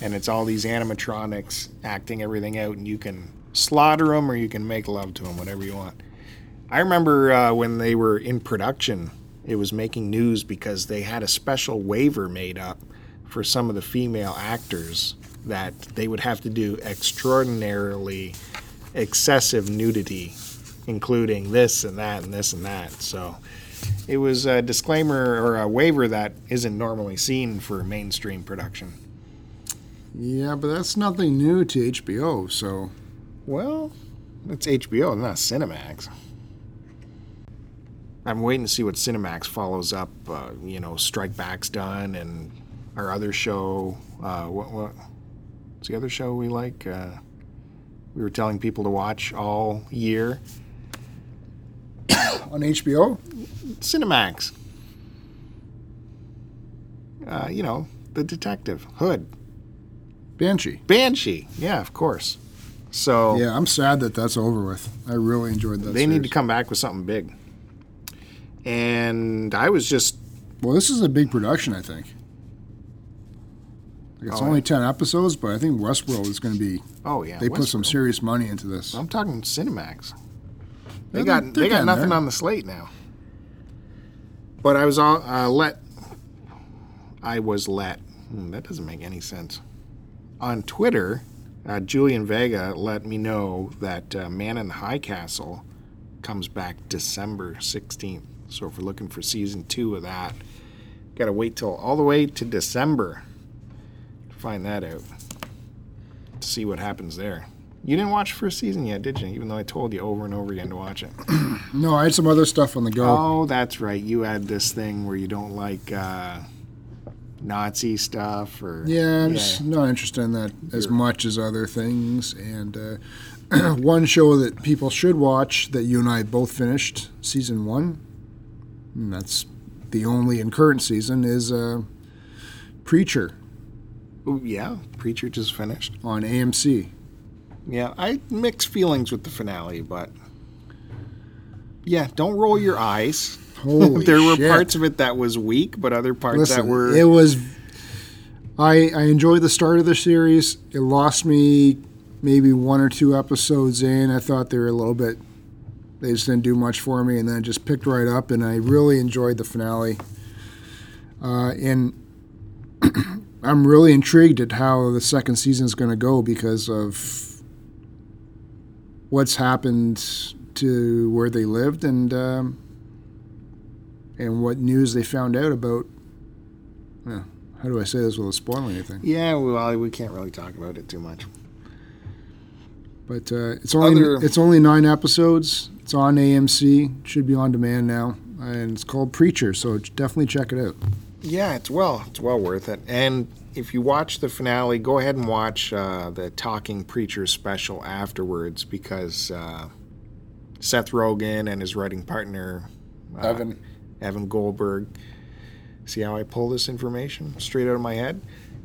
And it's all these animatronics acting everything out, and you can slaughter them or you can make love to them, whatever you want. I remember uh, when they were in production, it was making news because they had a special waiver made up for some of the female actors that they would have to do extraordinarily excessive nudity, including this and that and this and that. So... It was a disclaimer or a waiver that isn't normally seen for mainstream production. Yeah, but that's nothing new to H B O, so... Well, it's H B O, not Cinemax. I'm waiting to see what Cinemax follows up. Uh, you know, Strike Back's done, and our other show... Uh, what, what, what's the other show we like? Uh, we were telling people to watch all year. On H B O? Cinemax. Uh, you know, the detective. Hood. Banshee. Banshee. Yeah, of course. So yeah, I'm sad that that's over with. I really enjoyed that. They series. Need to come back with something big. And I was just... Well, this is a big production, I think. Like it's oh, only ten episodes, but I think Westworld is going to be... Oh, yeah. They Westworld. Put some serious money into this. I'm talking Cinemax. They got they got nothing there. On the slate now. But I was all uh, let. I was let. Hmm, that doesn't make any sense. On Twitter, uh, Julian Vega let me know that uh, Man in the High Castle comes back December sixteenth. So if we're looking for season two of that, got to wait till all the way to December to find that out. To see what happens there. You didn't watch first season yet, did you? Even though I told you over and over again to watch it. No, I had some other stuff on the go. Oh, that's right. You had this thing where you don't like uh, Nazi stuff, or yeah, I'm yeah. just not interested in that as You're... much as other things. And uh, one show that people should watch that you and I both finished season one. And that's the only in current season is uh, Preacher. Ooh, yeah, Preacher just finished on A M C. Yeah, I mixed feelings with the finale, but yeah, don't roll your eyes. Holy There were shit. Parts of it that was weak, but other parts Listen, that were... It was... I, I enjoyed the start of the series. It lost me maybe one or two episodes in. I thought they were a little bit... They just didn't do much for me, and then it just picked right up, and I really enjoyed the finale. Uh, and I'm really intrigued at how the second season is going to go because of... what's happened to where they lived and um, and what news they found out about. Well, how do I say this without spoiling anything? Yeah, well, we can't really talk about it too much. But uh, it's only Other... it's only nine episodes. It's on A M C. It should be on demand now, and it's called Preacher. So definitely check it out. Yeah, it's well it's well worth it. And if you watch the finale, go ahead and watch uh, the Talking Preacher special afterwards because uh, Seth Rogen and his writing partner, uh, Evan Evan Goldberg, see how I pull this information straight out of my head?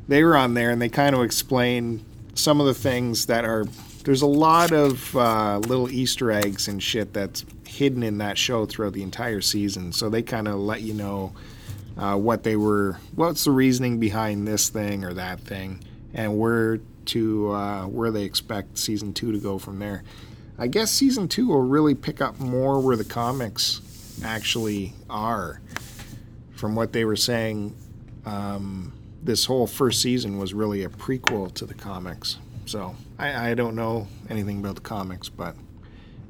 They were on there, and they kind of explain some of the things that are... There's a lot of uh, little Easter eggs and shit that's hidden in that show throughout the entire season, so they kind of let you know... Uh, what they were, what's the reasoning behind this thing or that thing, and where to uh, where they expect season two to go from there. I guess season two will really pick up more where the comics actually are. From what they were saying, um, this whole first season was really a prequel to the comics. So I, I don't know anything about the comics, but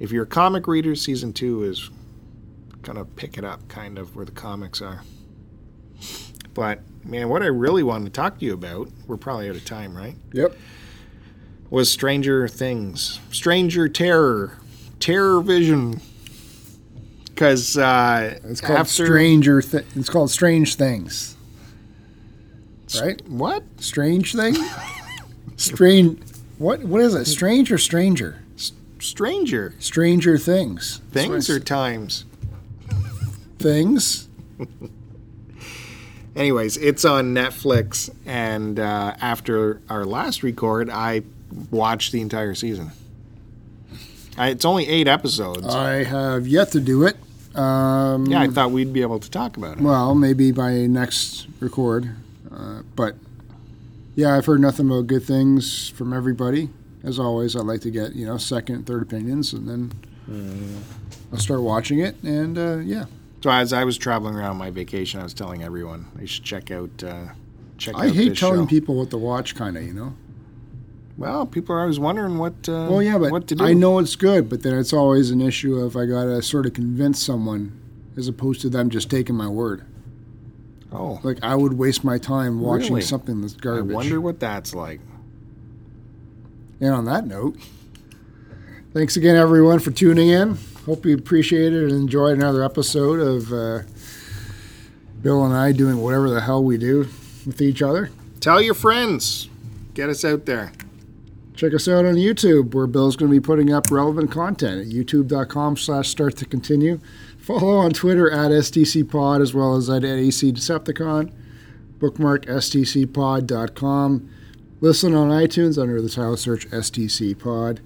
if you're a comic reader, season two is gonna pick it up kind of where the comics are. But, man, what I really wanted to talk to you about, we're probably out of time, right? Yep. Was Stranger Things. Stranger Terror. Terror Vision. Because uh, It's called after... Stranger Thi- It's called Strange Things. Right? St- what? Strange Thing? Strange... What? What is it? Strange or Stranger? S- stranger. Stranger Things. Things or times? Things. Anyways, it's on Netflix, and uh, after our last record, I watched the entire season. I, it's only eight episodes. I have yet to do it. Um, yeah, I thought we'd be able to talk about it. Well, maybe by next record. Uh, but, yeah, I've heard nothing but good things from everybody. As always, I like to get, you know, second, third opinions, and then uh, I'll start watching it, and, uh, yeah. So as I was traveling around my vacation, I was telling everyone they should check out. Uh, check I out hate this telling show. People what to watch, kind of, you know. Well, people are always wondering what. Uh, well, yeah, but what to do. I know it's good, but then it's always an issue of I gotta sort of convince someone as opposed to them just taking my word. Oh. Like, I would waste my time watching really? something that's garbage. I wonder what that's like. And on that note, thanks again, everyone, for tuning in. Hope you appreciated and enjoyed another episode of uh, Bill and I doing whatever the hell we do with each other. Tell your friends. Get us out there. Check us out on YouTube, where Bill's going to be putting up relevant content at youtube.com slash start to continue. Follow on Twitter at STCPod, as well as at ACDecepticon. Bookmark S T C pod dot com. Listen on iTunes under the title search STCPod.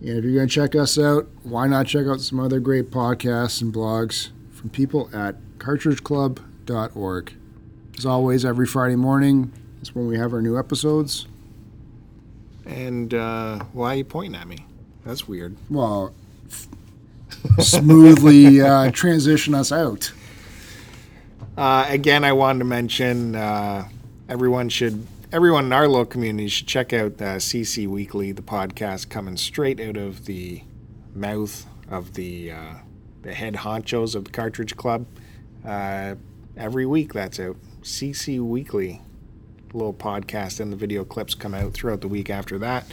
And if you're going to check us out, why not check out some other great podcasts and blogs from people at cartridge club dot org. As always, every Friday morning is when we have our new episodes. And uh, why are you pointing at me? That's weird. Well, f- smoothly uh, transition us out. Uh, again, I wanted to mention uh, everyone should, everyone in our local community should check out uh, C C Weekly, the podcast coming straight out of the mouth of the uh, the head honchos of the Cartridge Club. Uh, every week, that's out. C C Weekly. Little podcast, and the video clips come out throughout the week after that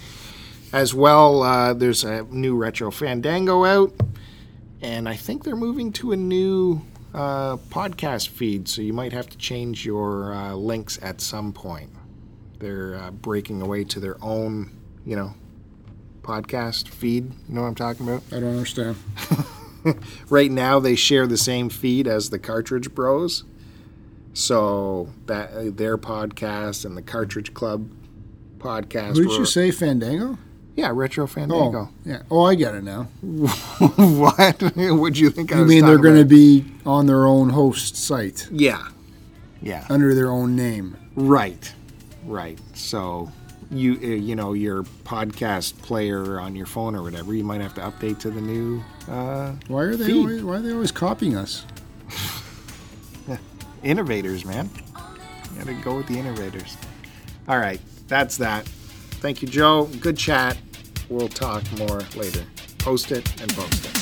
as well. Uh, there's a new Retro Fandango out, and I think they're moving to a new uh, podcast feed, so you might have to change your uh, links at some point. They're uh, breaking away to their own, you know, podcast feed. You know what I'm talking about? I don't understand. Right now they share the same feed as the Cartridge Bros. So that their podcast and the Cartridge Club podcast. Did you say Fandango? Yeah, Retro Fandango. Oh, yeah. Oh, I get it now. What? What'd you think? You I was mean they're going to be on their own host site? Yeah, yeah. Under their own name. Right, right. So you you know your podcast player on your phone or whatever, you might have to update to the new. Uh, why are they? Always, why are they always copying us? Innovators, man. You gotta go with the innovators. All right, that's that. Thank you, Joe. Good chat. We'll talk more later. Post it and post it.